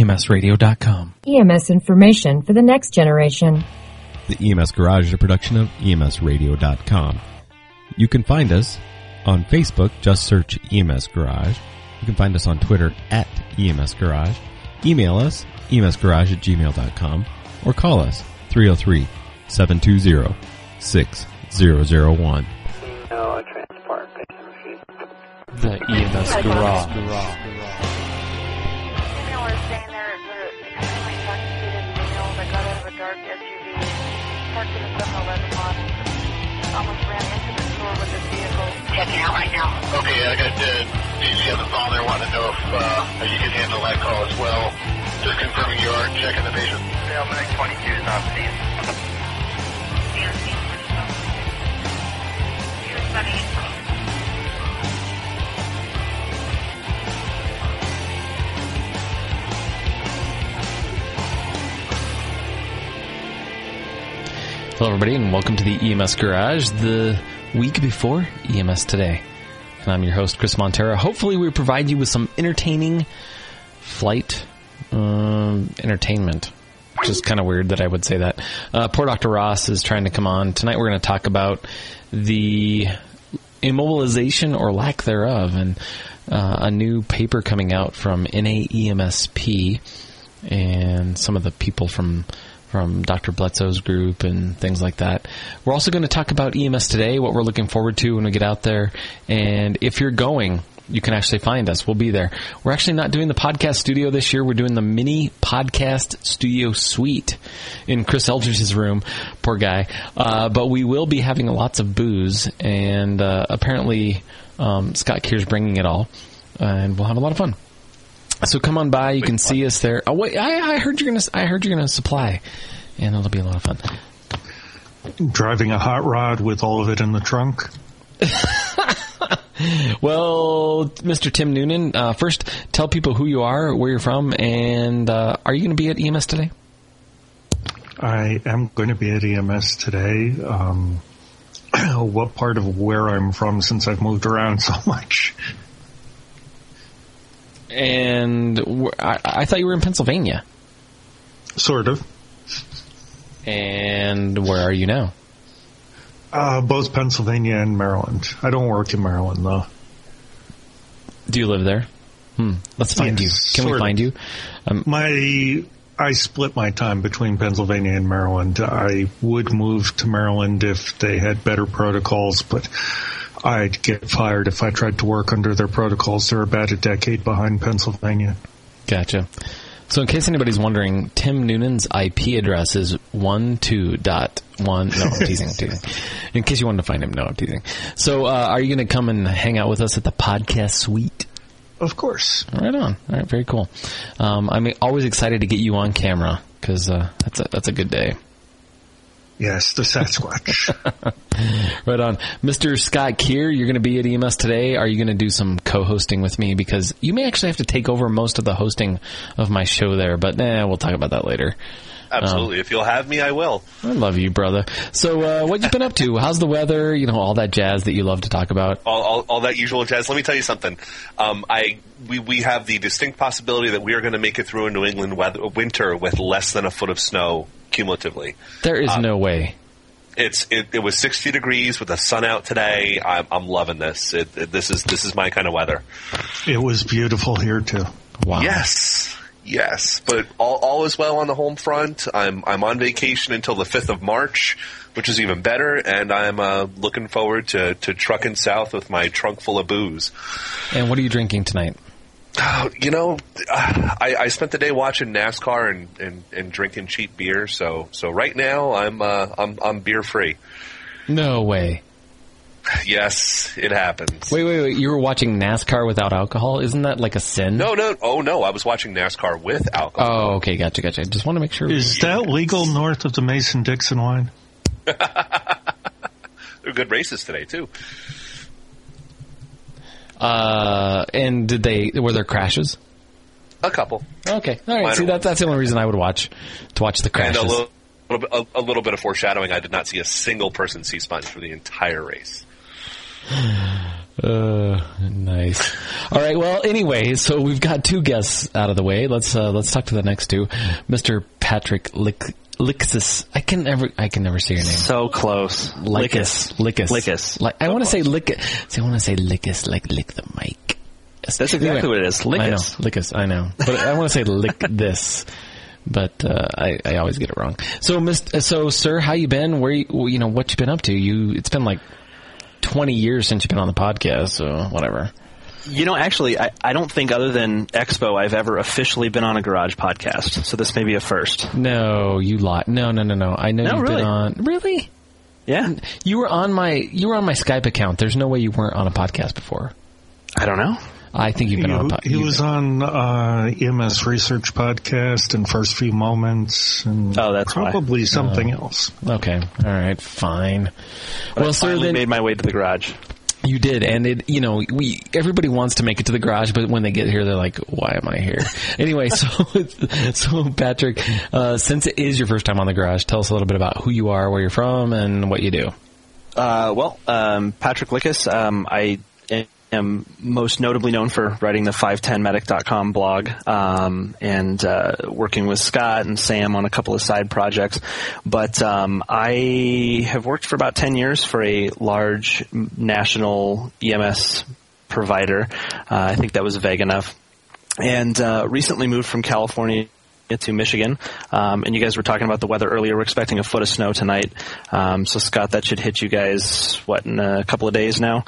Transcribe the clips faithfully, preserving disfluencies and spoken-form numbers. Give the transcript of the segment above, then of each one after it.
E M S radio dot com. E M S information for the next generation. The E M S Garage is a production of E M S radio dot com. You can find us on Facebook. Just search E M S Garage. You can find us on Twitter at E M S Garage. Email us, E M S garage at gmail dot com, or call us, three oh three, seven two zero, six zero zero one. The E M S Garage. Almost ran into the store with his vehicle. Checking out right now. Okay, I got uh, D C on the phone there. Want to know if uh, you could handle that call as well. Just confirming you are checking the patient. Failback twenty-two is not seen. Hello, everybody, and welcome to the E M S Garage, the week before E M S Today. And I'm your host, Chris Montero. Hopefully we provide you with some entertaining flight um, entertainment, which is kind of weird that I would say that. Uh, poor Doctor Ross is trying to come on. Tonight we're going to talk about the immobilization or lack thereof, and uh, a new paper coming out from N A E M S P and some of the people from... from Doctor Bledsoe's group and things like that. We're also going to talk about E M S Today, what we're looking forward to when we get out there. And if you're going, you can actually find us. We'll be there. We're actually not doing the podcast studio this year. We're doing the mini podcast studio suite in Chris Eldridge's room. Poor guy. Uh, but we will be having lots of booze. And uh, apparently um, Scott Keir's bringing it all. And we'll have a lot of fun. So come on by. You can see us there. Oh wait, I, I heard you're gonna. I heard you're gonna supply, and it'll be a lot of fun. Driving a hot rod with all of it in the trunk. Well, Mister Tim Noonan, uh, first tell people who you are, where you're from, and uh, are you going to be at E M S Today? I am going to be at E M S Today. Um, what part of where I'm from? Since I've moved around so much. And I, I thought you were in Pennsylvania. Sort of. And where are you now? Uh, both Pennsylvania and Maryland. I don't work in Maryland, though. Do you live there? Hmm. Let's find yes, you. Can we find of. you? Um, my I split my time between Pennsylvania and Maryland. I would move to Maryland if they had better protocols, but... I'd get fired if I tried to work under their protocols. They're about a decade behind Pennsylvania. Gotcha. So in case anybody's wondering, Tim Noonan's I P address is one two dot one. No, I'm teasing. I'm teasing. In case you wanted to find him, no, I'm teasing. So uh, are you going to come and hang out with us at the podcast suite? Of course. Right on. All right, very cool. Um, I'm always excited to get you on camera because uh, that's, a, that's a good day. Yes, the Sasquatch. Right on. Mister Scott Keir, you're going to be at E M S Today. Are you going to do some co-hosting with me? Because you may actually have to take over most of the hosting of my show there, but nah, we'll talk about that later. Absolutely. Um, if you'll have me, I will. I love you, brother. So uh, what you been up to? How's the weather? You know, all that jazz that you love to talk about. All, all, all that usual jazz. Let me tell you something. Um, I we, we have the distinct possibility that we are going to make it through a New England weather, winter with less than a foot of snow cumulatively. There is um, no way. It's it, it was sixty degrees with the sun out today. I'm, I'm loving this. It, it, this is this is my kind of weather. It was beautiful here, too. Wow. Yes. Yes, but all, all is well on the home front. I'm I'm on vacation until the fifth of March, which is even better, and I'm uh, looking forward to, to trucking south with my trunk full of booze. And what are you drinking tonight? Oh, you know, I, I spent the day watching NASCAR and, and, and drinking cheap beer, so so right now I'm uh, I'm I'm beer free. No way. Yes, it happens. Wait, wait, wait. You were watching NASCAR without alcohol? Isn't that like a sin? No, no. Oh, no. I was watching NASCAR with alcohol. Oh, okay. Gotcha, gotcha. I just want to make sure. Is that legal north of the Mason-Dixon line? They're good races today, too. Uh, and did they, were there crashes? A couple. Okay. All right. Minor See, that, that's the only reason I would watch, to watch the crashes. And a, little, a, little bit, a, a little bit of foreshadowing. I did not see a single person C-spine for the entire race. Uh, nice. All right. Well, anyway, so we've got two guests out of the way. Let's uh, let's talk to the next two, Mister Patrick Lick. Lixus. I can never, I can never say your name. So close. Lickus. Lickus. Lickus. Like, I so want to say Lickus. I want to say Lickus, like lick the mic. That's exactly anyway, what it is. Lickus. I know. Lickus. I know. But I want to say lick this, but uh, I, I always get it wrong. So, Mister So, sir, how you been? Where you, you know, what you been up to? You, it's been like twenty years since you've been on the podcast, so whatever. You know, actually, I, I don't think other than Expo I've ever officially been on a Garage podcast, so this may be a first. No, you lie. No, no, no, no. I know no, you've really. been on. Really? Yeah. You were on my you were on my Skype account. There's no way you weren't on a podcast before. I don't know. I think you've been you, on a podcast. He was been. on uh, E M S Research Podcast and First Few Moments and oh, that's probably why. something oh. else. Okay. All right. Fine. But well, I finally so then, made my way to the Garage. You did, and it, you know, we everybody wants to make it to the Garage, but when they get here, they're like, "Why am I here?" Anyway, so so Patrick, uh, since it is your first time on the Garage, tell us a little bit about who you are, where you're from, and what you do. Uh, well, um, Patrick Lickis, um, I am most notably known for writing the five ten medic dot com blog um, and uh, working with Scott and Sam on a couple of side projects. But um, I have worked for about ten years for a large national E M S provider. Uh, I think that was vague enough. And uh, recently moved from California to Michigan, um, and you guys were talking about the weather earlier. We're expecting a foot of snow tonight. Um, so, Scott, that should hit you guys, what, in a couple of days now?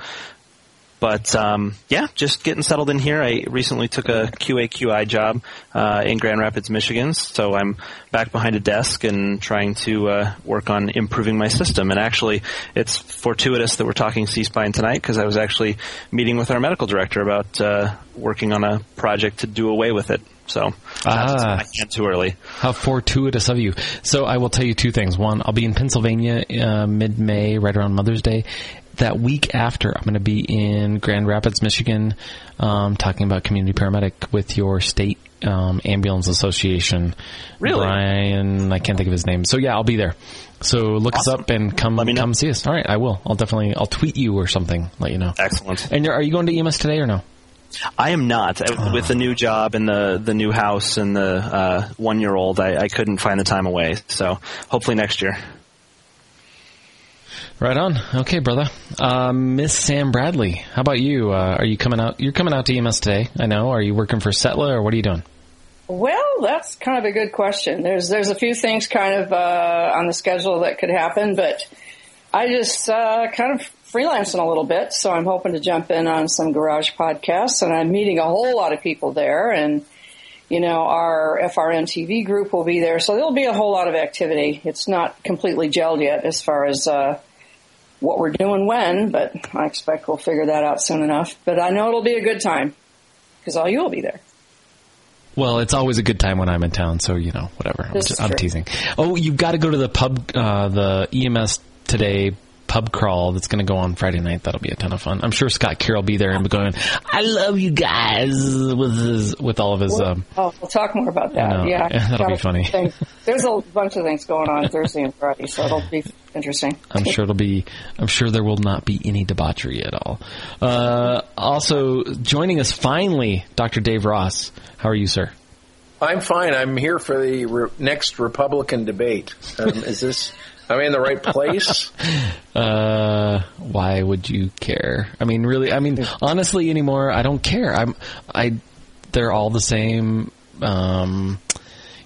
But, um, yeah, just getting settled in here. I recently took a Q A Q I job uh, in Grand Rapids, Michigan, so I'm back behind a desk and trying to uh, work on improving my system. And actually, it's fortuitous that we're talking C-Spine tonight because I was actually meeting with our medical director about uh, working on a project to do away with it. So ah, I can't too early. How fortuitous of you. So I will tell you two things. One, I'll be in Pennsylvania uh, mid-May, right around Mother's Day. That week after, I'm going to be in Grand Rapids, Michigan, um, talking about community paramedic with your state um, ambulance association. Really? Brian, I can't think of his name. So, yeah, I'll be there. So look awesome. us up and come come see us. All right, I will. I'll definitely – I'll tweet you or something, let you know. Excellent. And are you going to E M S today or no? I am not. I, with the new job and the, the new house and the uh, one-year-old, I, I couldn't find the time away. So hopefully next year. Right on. Okay, brother. Uh, Miss Sam Bradley, how about you? Uh, are you coming out? You're coming out to E M S today, I know. Are you working for Setla, or what are you doing? Well, that's kind of a good question. There's there's a few things kind of uh, on the schedule that could happen, but I just uh, kind of freelancing a little bit, so I'm hoping to jump in on some Garage podcasts, and I'm meeting a whole lot of people there, and you know, our F R N T V group will be there, so there'll be a whole lot of activity. It's not completely gelled yet as far as uh, what we're doing when, but I expect we'll figure that out soon enough. But I know it'll be a good time because all you will be there. Well, it's always a good time when I'm in town, so, you know, whatever. I'm, just, I'm teasing. Oh, you've got to go to the pub, uh, the E M S Today pub crawl that's going to go on Friday night. That'll be a ton of fun. I'm sure Scott Kerr will be there and be going, I love you guys, with his, with all of his... We'll, um, oh, we'll talk more about that. No, yeah, that'll be funny. Things. There's a bunch of things going on Thursday and Friday, so it'll be interesting. I'm sure it'll be... I'm sure there will not be any debauchery at all. Uh, also, joining us finally, Doctor Dave Ross. How are you, sir? I'm fine. I'm here for the re- next Republican debate. Um, is this... Am I in the right place? Uh, why would you care? I mean, really, I mean, honestly anymore, I don't care. I'm, I, they're all the same. Um,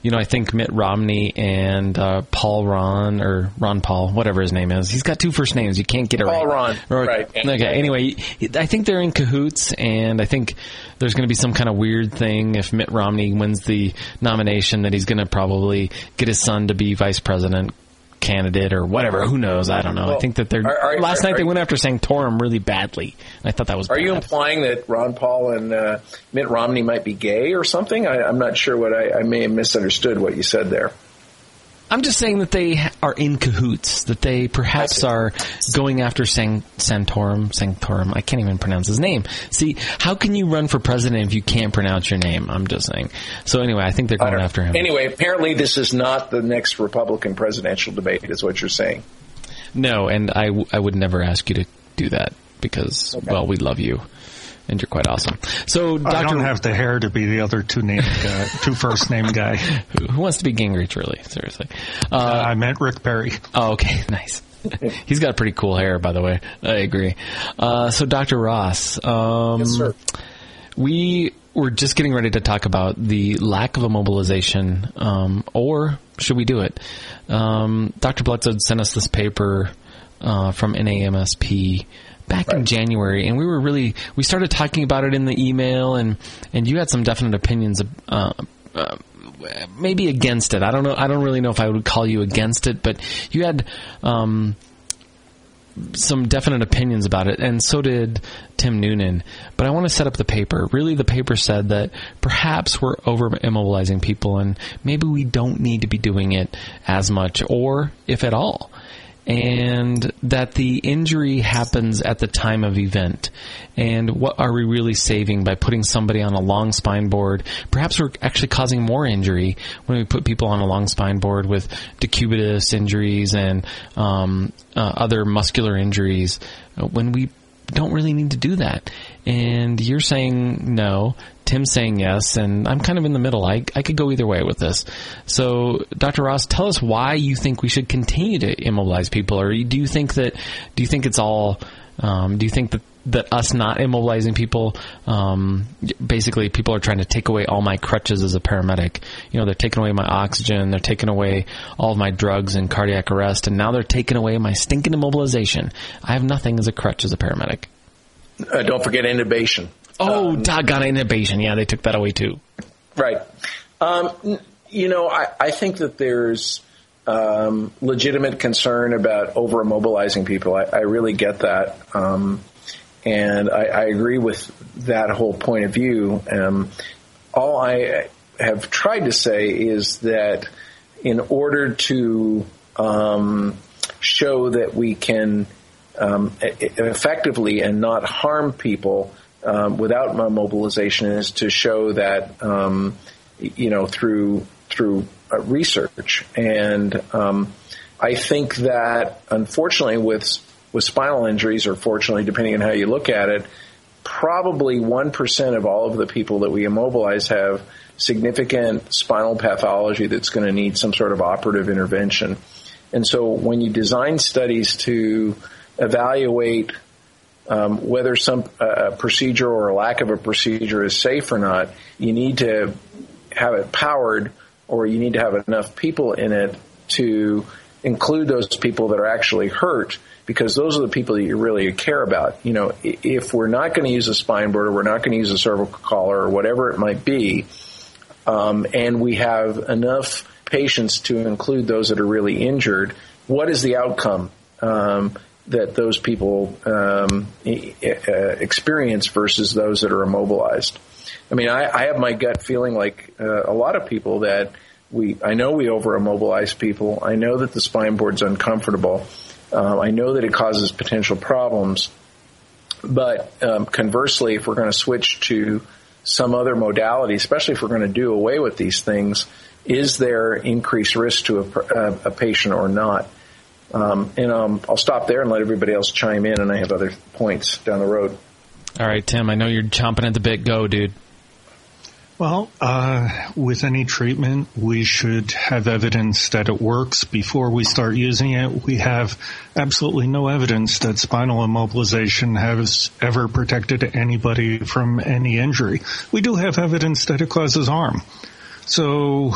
you know, I think Mitt Romney and, uh, Paul Ron or Ron Paul, whatever his name is. He's got two first names. You can't get it right. Paul Ron. Or, right. Okay. Anyway, I think they're in cahoots, and I think there's going to be some kind of weird thing if Mitt Romney wins the nomination that he's going to probably get his son to be vice president candidate or whatever. Who knows? I don't know. Well, I think that they're... Are, are, last are, night are, they went after Santorum really badly. I thought that was Are bad. You implying that Ron Paul and uh, Mitt Romney might be gay or something? I, I'm not sure what I... I may have misunderstood what you said there. I'm just saying that they are in cahoots, that they perhaps are going after San, Santorum. Santorum. I can't even pronounce his name. See, how can you run for president if you can't pronounce your name? I'm just saying. So anyway, I think they're going after him. Anyway, apparently this is not the next Republican presidential debate is what you're saying. No, and I, w- I would never ask you to do that. because, okay. well, we love you, and you're quite awesome. So, Doctor I don't have the hair to be the other two name, uh, two first name guy. who, who wants to be Gingrich, really? Seriously. Uh, uh, I meant Rick Perry. Oh, okay, nice. He's got pretty cool hair, by the way. I agree. Uh, so, Doctor Ross, um, yes, sir. we were just getting ready to talk about the lack of a mobilization, um, or should we do it? Um, Doctor Bledsoe sent us this paper uh, from N A M S P back right. in January, and we were really we started talking about it in the email, and, and you had some definite opinions, uh, uh, maybe against it. I don't know. I don't really know if I would call you against it, but you had um, some definite opinions about it, and so did Tim Noonan. But I want to set up the paper. Really, the paper said that perhaps we're over immobilizing people, and maybe we don't need to be doing it as much, or if at all. And that the injury happens at the time of event. And what are we really saving by putting somebody on a long spine board? Perhaps we're actually causing more injury when we put people on a long spine board with decubitus injuries and um, uh, other muscular injuries when we don't really need to do that. And you're saying no, Tim's saying yes, and I'm kind of in the middle. I, I could go either way with this. So, Doctor Ross, tell us why you think we should continue to immobilize people, or do you think that do you think it's all? Um, do you think that that us not immobilizing people, um, basically, people are trying to take away all my crutches as a paramedic? You know, they're taking away my oxygen, they're taking away all of my drugs and cardiac arrest, and now they're taking away my stinking immobilization. I have nothing as a crutch as a paramedic. Uh, don't forget intubation. Oh, um, doggone intubation. Yeah, they took that away too. Right. Um, you know, I, I think that there's um, legitimate concern about over-immobilizing people. I, I really get that. Um, and I, I agree with that whole point of view. Um, all I have tried to say is that in order to um, show that we can Um, effectively and not harm people um, without mobilization is to show that um, you know through through research, and um, I think that unfortunately with with spinal injuries, or fortunately depending on how you look at it, probably one percent of all of the people that we immobilize have significant spinal pathology that's going to need some sort of operative intervention. And so when you design studies to evaluate um, whether some uh, procedure or lack of a procedure is safe or not, you need to have it powered, or you need to have enough people in it to include those people that are actually hurt, because those are the people that you really care about. You know, if we're not going to use a spine board, or we're not going to use a cervical collar, or whatever it might be, um, and we have enough patients to include those that are really injured, what is the outcome Um that those people um, experience versus those that are immobilized? I mean, I, I have my gut feeling like uh, a lot of people that we, I know we over-immobilize people. I know that the spine board's uncomfortable. Uh, I know that it causes potential problems. But um, conversely, if we're going to switch to some other modality, especially if we're going to do away with these things, is there increased risk to a, a, a patient or not? Um, and um, I'll stop there and let everybody else chime in, and I have other points down the road. All right, Tim, I know you're chomping at the bit. Go, dude. Well, uh, with any treatment, we should have evidence that it works before we start using it. We have absolutely no evidence that spinal immobilization has ever protected anybody from any injury. We do have evidence that it causes harm. So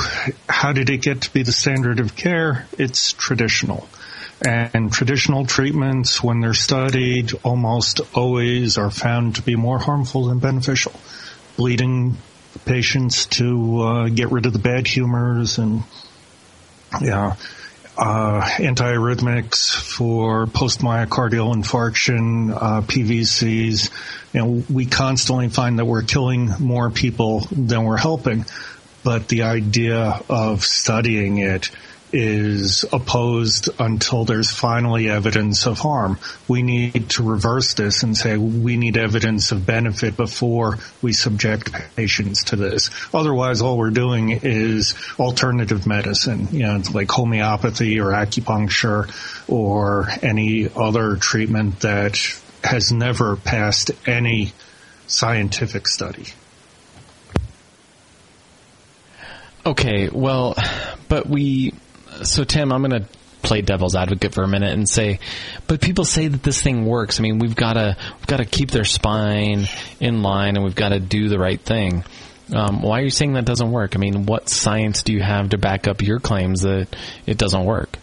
how did it get to be the standard of care? It's traditional. And traditional treatments, when they're studied, almost always are found to be more harmful than beneficial, leading patients to uh, get rid of the bad humors and yeah, uh, antiarrhythmics for post-myocardial infarction, uh, P V Cs. You know, we constantly find that we're killing more people than we're helping, but the idea of studying it is opposed until there's finally evidence of harm. We need to reverse this and say we need evidence of benefit before we subject patients to this. Otherwise, all we're doing is alternative medicine, you know, it's like homeopathy or acupuncture or any other treatment that has never passed any scientific study. Okay, well, but we... So, Tim, I'm going to play devil's advocate for a minute and say, but people say that this thing works. I mean, we've got to we've got to keep their spine in line, and we've got to do the right thing. Um, why are you saying that doesn't work? I mean, what science do you have to back up your claims that it doesn't work?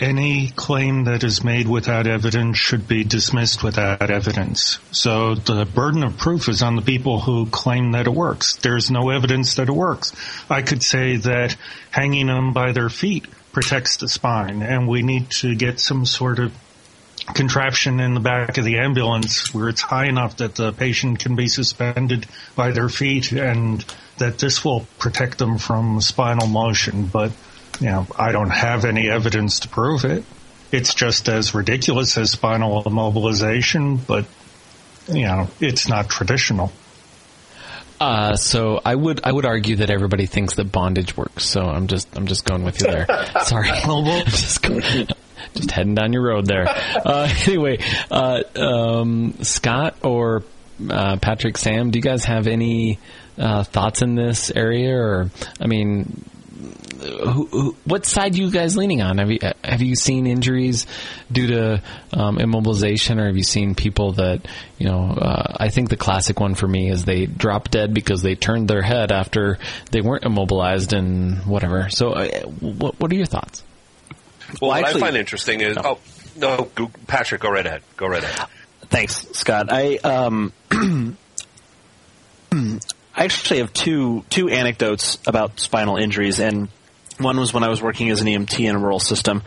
Any claim that is made without evidence should be dismissed without evidence. So the burden of proof is on the people who claim that it works. There's no evidence that it works. I could say that hanging them by their feet protects the spine, and we need to get some sort of contraption in the back of the ambulance where it's high enough that the patient can be suspended by their feet and that this will protect them from spinal motion. But you know, I don't have any evidence to prove it. It's just as ridiculous as spinal immobilization, but, you know, it's not traditional. Uh, so I would I would argue that everybody thinks that bondage works. So I'm just I'm just going with you there. Sorry, I'm just going, just heading down your road there. Uh, anyway, uh, um, Scott or uh, Patrick, Sam, do you guys have any uh, thoughts in this area? Or I mean. Who, who, what side are you guys leaning on? Have you have you seen injuries due to um, immobilization, or have you seen people that, you know, uh, I think the classic one for me is they drop dead because they turned their head after they weren't immobilized and whatever. So uh, what, what are your thoughts? Well, well actually, what I find interesting is, no. – oh, no, Patrick, go right ahead. Go right ahead. Thanks, Scott. I um, I actually have two two anecdotes about spinal injuries, and one was when I was working as an E M T in a rural system,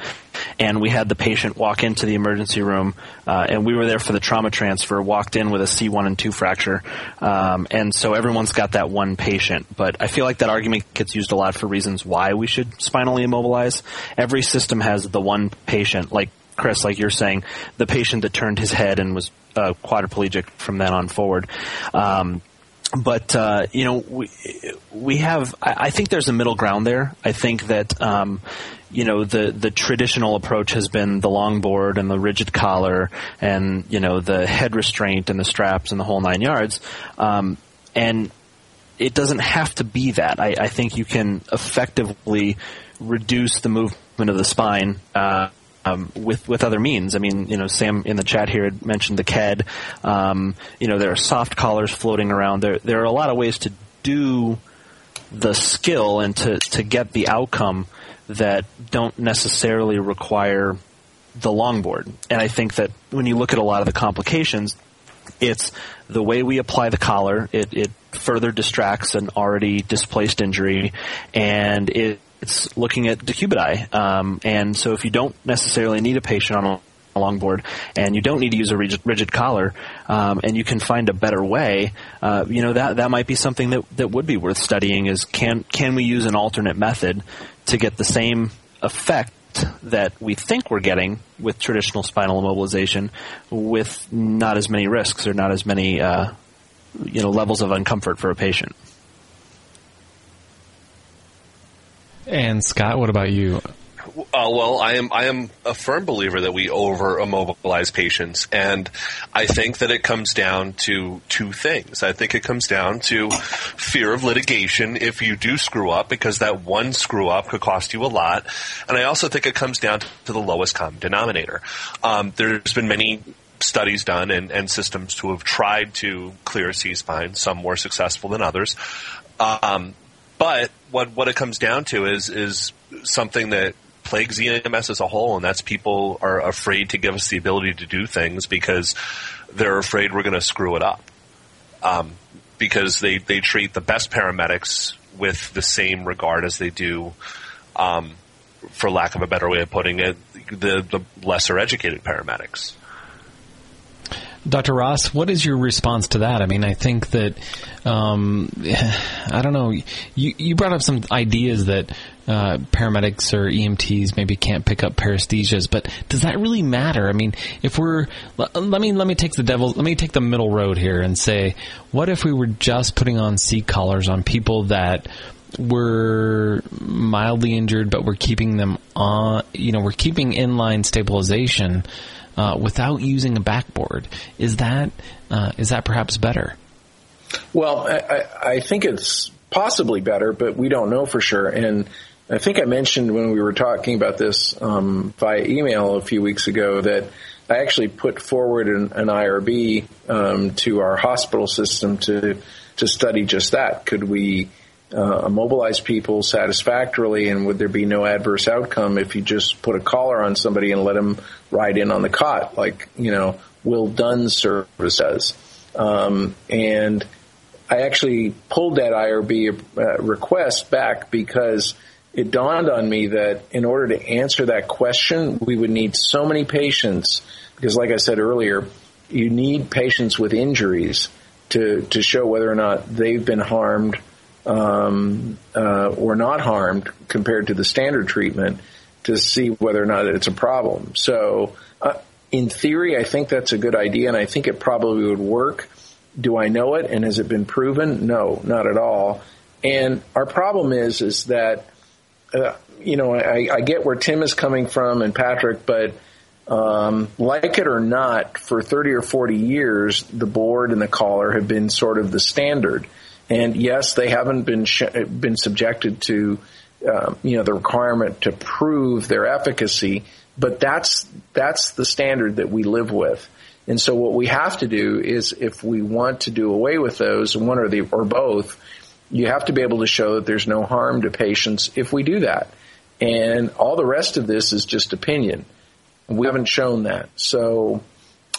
and we had the patient walk into the emergency room, uh, and we were there for the trauma transfer, walked in with a C one and two fracture. Um, and so everyone's got that one patient. But I feel like that argument gets used a lot for reasons why we should spinally immobilize. Every system has the one patient, like Chris, like you're saying, the patient that turned his head and was uh, quadriplegic from then on forward. Um But, uh, you know, we, we have, I think there's a middle ground there. I think that, um, you know, the, the traditional approach has been the long board and the rigid collar and, you know, the head restraint and the straps and the whole nine yards. Um, and it doesn't have to be that. I, I think you can effectively reduce the movement of the spine, uh, Um, with with other means. I mean, you know, Sam in the chat here had mentioned the C A D. Um, you know, there are soft collars floating around. There there are a lot of ways to do the skill and to, to get the outcome that don't necessarily require the longboard. And I think that when you look at a lot of the complications, it's the way we apply the collar. It, it further distracts an already displaced injury, and it it's looking at decubitus. Um, and so if you don't necessarily need a patient on a, a longboard and you don't need to use a rigid, rigid collar, um, and you can find a better way, uh, you know, that, that might be something that, that would be worth studying is can, can we use an alternate method to get the same effect that we think we're getting with traditional spinal immobilization with not as many risks or not as many, uh, you know, levels of uncomfort for a patient. And Scott, what about you? Uh, well, I am I am a firm believer that we over immobilize patients, and I think that it comes down to two things. I think it comes down to fear of litigation if you do screw up, because that one screw up could cost you a lot. And I also think it comes down to the lowest common denominator. Um, there's been many studies done and, and systems to have tried to clear C-spine, some more successful than others. Um, But what what it comes down to is is something that plagues E M S as a whole, and that's people are afraid to give us the ability to do things because they're afraid we're going to screw it up. Um, because they, they treat the best paramedics with the same regard as they do, um, for lack of a better way of putting it, the, the lesser educated paramedics. Doctor Ross, what is your response to that? I mean, I think that, um, I don't know, you, you brought up some ideas that uh, paramedics or E M Ts maybe can't pick up paresthesias, but does that really matter? I mean, if we're, let me, let me take the devil, let me take the middle road here and say, what if we were just putting on C collars on people that were mildly injured, but we're keeping them on, you know, we're keeping inline stabilization uh, without using a backboard. Is that uh, is that perhaps better? Well, I, I think it's possibly better, but we don't know for sure. And I think I mentioned when we were talking about this um, via email a few weeks ago that I actually put forward an, an I R B um, to our hospital system to to study just that. Could we uh, immobilize people satisfactorily, and would there be no adverse outcome if you just put a collar on somebody and let them ride in on the cot, like, you know, Will Dunn's service does? Um, and I actually pulled that I R B uh, request back because it dawned on me that in order to answer that question, we would need so many patients, because like I said earlier, you need patients with injuries to, to show whether or not they've been harmed um, uh, or not harmed compared to the standard treatment to see whether or not it's a problem. So uh, in theory, I think that's a good idea, and I think it probably would work. Do I know it, and has it been proven? No, not at all. And our problem is is that Uh, you know, I, I get where Tim is coming from and Patrick, but um, like it or not, for thirty or forty years, the board and the collar have been sort of the standard. And yes, they haven't been sh- been subjected to, uh, you know, the requirement to prove their efficacy, but that's that's the standard that we live with. And so what we have to do is, if we want to do away with those, one or the or both, you have to be able to show that there's no harm to patients if we do that. And all the rest of this is just opinion. We haven't shown that. So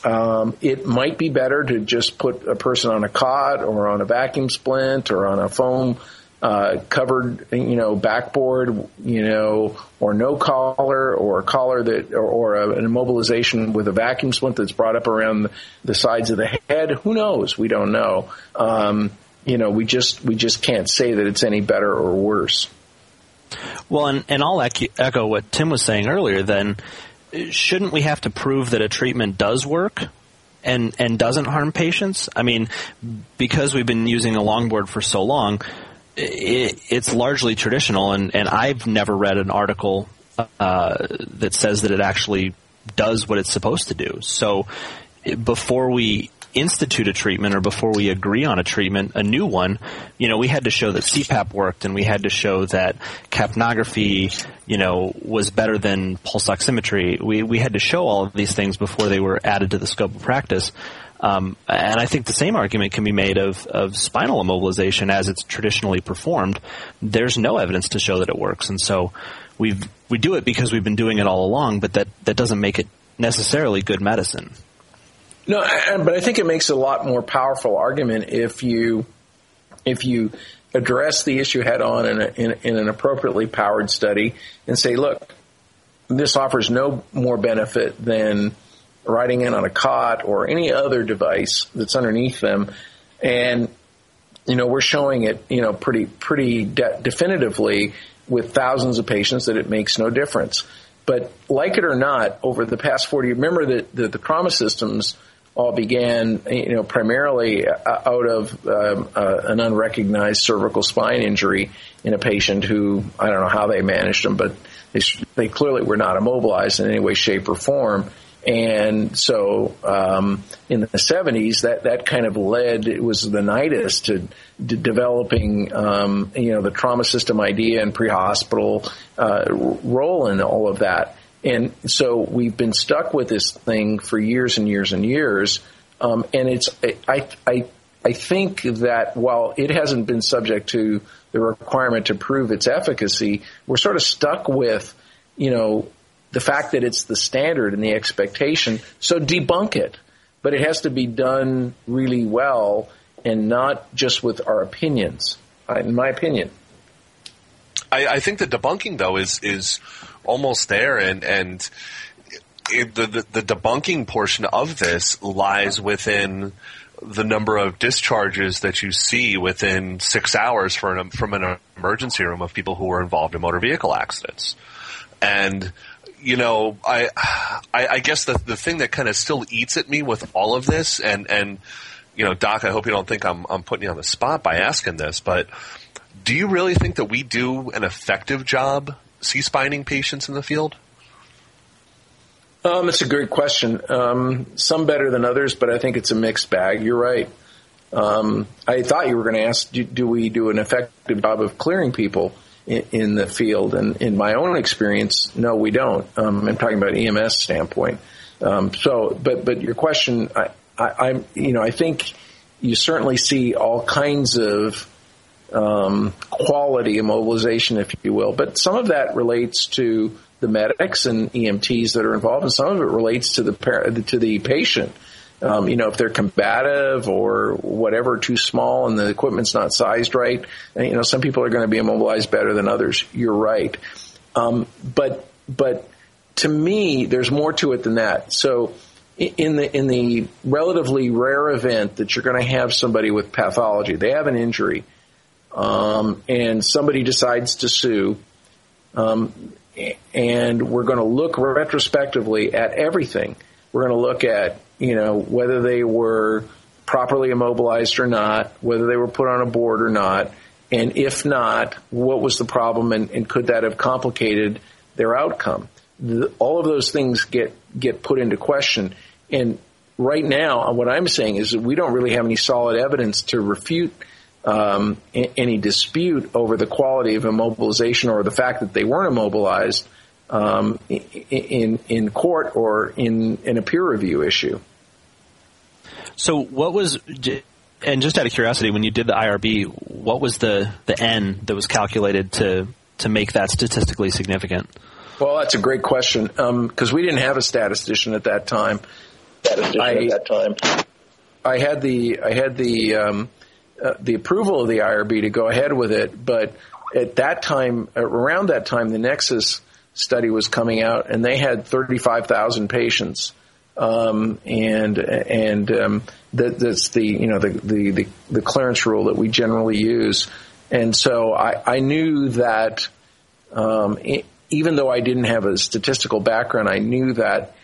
um, it might be better to just put a person on a cot or on a vacuum splint or on a foam uh, covered, you know, backboard, you know, or no collar, or a collar that, or, or a, an immobilization with a vacuum splint that's brought up around the sides of the head. Who knows? We don't know. Um, You know, we just we just can't say that it's any better or worse. Well, and, and I'll echo what Tim was saying earlier, then. Shouldn't we have to prove that a treatment does work and, and doesn't harm patients? I mean, because we've been using a longboard for so long, it, it's largely traditional, and, and I've never read an article uh, that says that it actually does what it's supposed to do. So before we institute a treatment, or before we agree on a treatment, a new one, you know, we had to show that C PAP worked, and we had to show that capnography, you know, was better than pulse oximetry. We we had to show all of these things before they were added to the scope of practice. Um, and I think the same argument can be made of, of spinal immobilization as it's traditionally performed. There's no evidence to show that it works, and so we we do it because we've been doing it all along, but that, that doesn't make it necessarily good medicine. No, but I think it makes a lot more powerful argument if you if you address the issue head on in, a, in, in an appropriately powered study and say, look, this offers no more benefit than riding in on a cot or any other device that's underneath them, and you know we're showing it you know pretty pretty de- definitively with thousands of patients that it makes no difference. But like it or not, over the past forty, remember that the, the trauma systems all began, you know, primarily out of um, uh, an unrecognized cervical spine injury in a patient who, I don't know how they managed them, but they, they clearly were not immobilized in any way, shape, or form. And so um, in the seventies, that, that kind of led, it was the nidus to, to developing, um, you know, the trauma system idea and pre-hospital uh, role in all of that. And so we've been stuck with this thing for years and years and years, um, and it's I I I think that while it hasn't been subject to the requirement to prove its efficacy, we're sort of stuck with, you know, the fact that it's the standard and the expectation. So debunk it, but it has to be done really well and not just with our opinions. In my opinion, I, I think the debunking though is is. almost there, and and it, the, the the debunking portion of this lies within the number of discharges that you see within six hours from an, from an emergency room of people who were involved in motor vehicle accidents. And you know, I I, I guess the the thing that kind of still eats at me with all of this, and and you know, Doc, I hope you don't think I'm I'm putting you on the spot by asking this, but Do you really think that we do an effective job C-spining patients in the field? Um, it's a great question. Um, some better than others, but I think it's a mixed bag. You're right. Um, I thought you were going to ask, do, do we do an effective job of clearing people in, in the field? And in my own experience, no, we don't. Um, I'm talking about E M S standpoint. Um, so, but, but your question, I, I, I'm, you know, I think you certainly see all kinds of, um, quality immobilization, if you will. But some of that relates to the medics and E M Ts that are involved, and some of it relates to the par- to the patient. Um, you know, if they're combative or whatever, too small, and the equipment's not sized right, you know, some people are going to be immobilized better than others. You're right. Um, but but to me, there's more to it than that. So in the in the relatively rare event that you're going to have somebody with pathology, they have an injury, um, and somebody decides to sue. Um, And we're going to look retrospectively at everything. We're going to look at, you know, whether they were properly immobilized or not, whether they were put on a board or not, and if not, what was the problem, and, and could that have complicated their outcome? The, all of those things get, get put into question. And right now, what I'm saying is that we don't really have any solid evidence to refute Um, any dispute over the quality of immobilization or the fact that they weren't immobilized um, in in court or in, in a peer review issue. So what was, and just out of curiosity, when you did the I R B, what was the, the N that was calculated to, to make that statistically significant? Well, that's a great question because um, we didn't have a statistician at that time. Statistician I, at that time. I had the, I had the, um, Uh, the approval of the I R B to go ahead with it, but at that time, around that time, the Nexus study was coming out, and they had thirty-five thousand patients, um, and and um, that, that's the you know the, the the the clearance rule that we generally use, and so I, I knew that um, it, even though I didn't have a statistical background, I knew that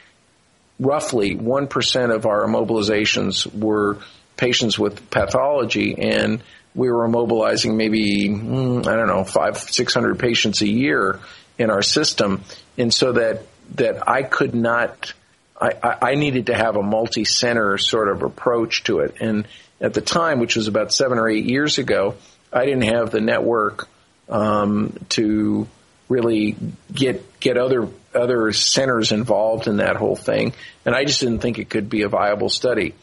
roughly one percent of our immobilizations were patients with pathology, and we were immobilizing maybe, I don't know, five, six hundred patients a year in our system. And so that, that I could not, I, I needed to have a multi-center sort of approach to it. And at the time, which was about seven or eight years ago, I didn't have the network, um, to really get, get other, other centers involved in that whole thing. And I just didn't think it could be a viable study.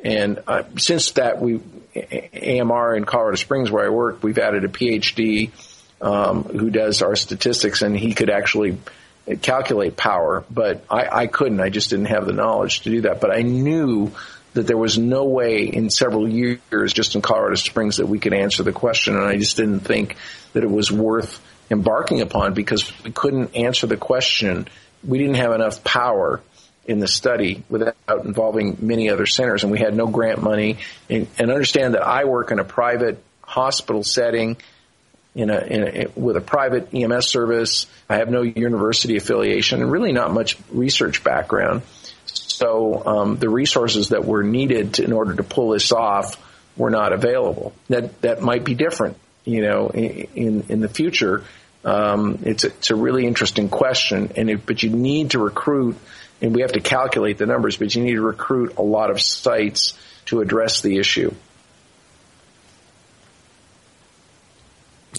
And uh, since that, we A M R in Colorado Springs, where I work, we've added a P H D um, who does our statistics, and he could actually calculate power. But I, I couldn't. I just didn't have the knowledge to do that. But I knew that there was no way in several years just in Colorado Springs that we could answer the question, and I just didn't think that it was worth embarking upon because we couldn't answer the question. We didn't have enough power in the study without involving many other centers, and we had no grant money. And, and understand that I work in a private hospital setting in a, in a, with a private E M S service. I have no university affiliation and really not much research background. So um, the resources that were needed to, in order to pull this off were not available. That that might be different, you know, in in the future. Um, it's, a, it's a really interesting question, and it, but you need to recruit. And we have to calculate the numbers, but you need to recruit a lot of sites to address the issue.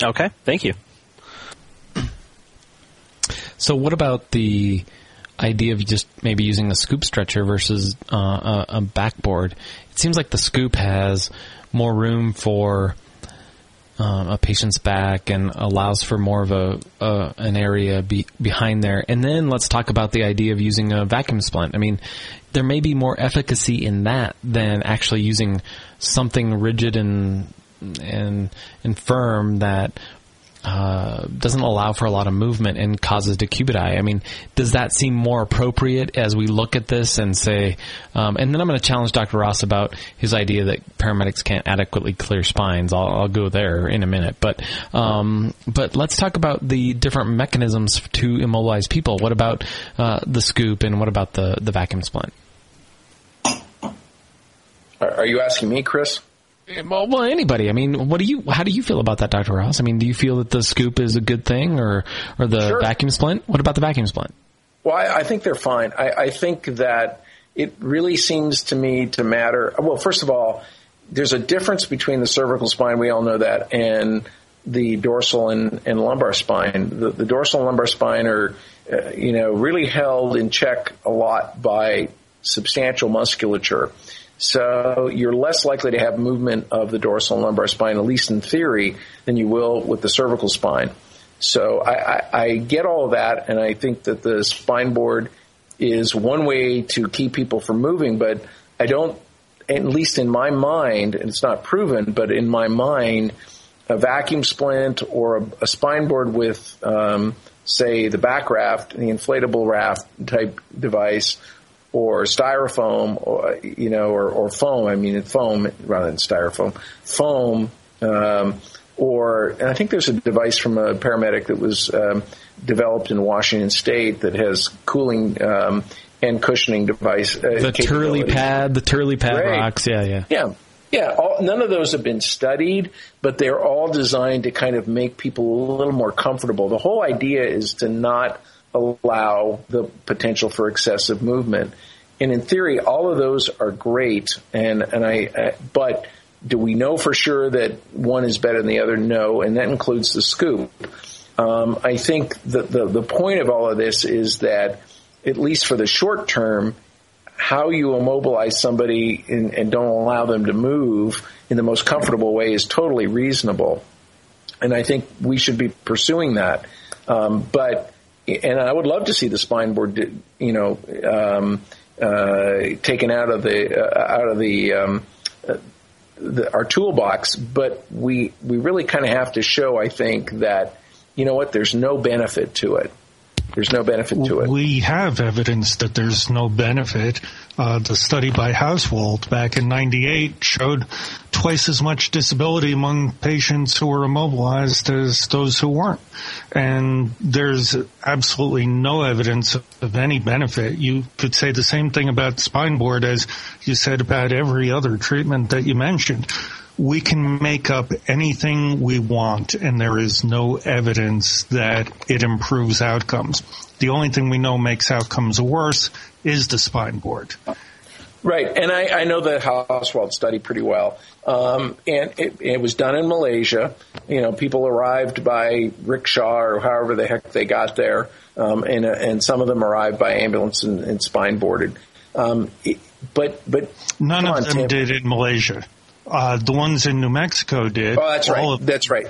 Okay, thank you. So what about the idea of just maybe using a scoop stretcher versus uh, a backboard? It seems like the scoop has more room for um, a patient's back and allows for more of a, uh, an area be, behind there. And then let's talk about the idea of using a vacuum splint. I mean, there may be more efficacy in that than actually using something rigid and, and, and firm that, uh, doesn't allow for a lot of movement and causes decubiti. I mean, does that seem more appropriate as we look at this and say, um, and then I'm going to challenge Doctor Ross about his idea that paramedics can't adequately clear spines. I'll, I'll go there in a minute. But, um, but let's talk about the different mechanisms to immobilize people. What about, uh, the scoop, and what about the, the vacuum splint? Are you asking me, Chris? Well, anybody. I mean, what do you? How do you feel about that, Doctor Ross? I mean, do you feel that the scoop is a good thing, or or the sure. vacuum splint? What about the vacuum splint? Well, I, I think they're fine. I, I think that it really seems to me to matter. Well, first of all, there's a difference between the cervical spine. We all know that, and the dorsal and, and lumbar spine. The, the dorsal and lumbar spine are, uh, you know, really held in check a lot by substantial musculature. So you're less likely to have movement of the dorsal and lumbar spine, at least in theory, than you will with the cervical spine. So I, I, I get all of that, and I think that the spine board is one way to keep people from moving, but I don't, at least in my mind, and it's not proven, but in my mind, a vacuum splint or a, a spine board with, um, say, the back raft, the inflatable raft type device, or styrofoam, or, you know, or, or foam. I mean, foam rather than styrofoam. Foam, um, or, and I think there's a device from a paramedic that was um, developed in Washington State that has cooling um, and cushioning device. Uh, the Turley pad, the Turley pad right. rocks. Yeah, yeah. Yeah, yeah. All, none of those have been studied, but they're all designed to kind of make people a little more comfortable. The whole idea is to not allow the potential for excessive movement. And in theory, all of those are great. And, and I, uh, but do we know for sure that one is better than the other? No. And that includes the scoop. Um, I think that the, the point of all of this is that, at least for the short term, how you immobilize somebody and, and don't allow them to move in the most comfortable way is totally reasonable. And I think we should be pursuing that. Um, but, And I would love to see the spine board, you know, um, uh, taken out of the uh, out of the, um, uh, the our toolbox. But we we really kind of have to show, I think, that you know what, there's no benefit to it. There's no benefit to it. We have evidence that there's no benefit. Uh, the study by Hauswald back in ninety-eight showed twice as much disability among patients who were immobilized as those who weren't. And there's absolutely no evidence of any benefit. You could say the same thing about spine board as you said about every other treatment that you mentioned. We can make up anything we want, and there is no evidence that it improves outcomes. The only thing we know makes outcomes worse is the spine board. Right, and I, I know the Hauswald study pretty well. Um, and it, it was done in Malaysia. You know, people arrived by rickshaw or however the heck they got there, um, and, and some of them arrived by ambulance and, and spine boarded. Um, but, but none of them did in Malaysia. Uh, the ones in New Mexico did. Oh, that's all right. Of, that's right.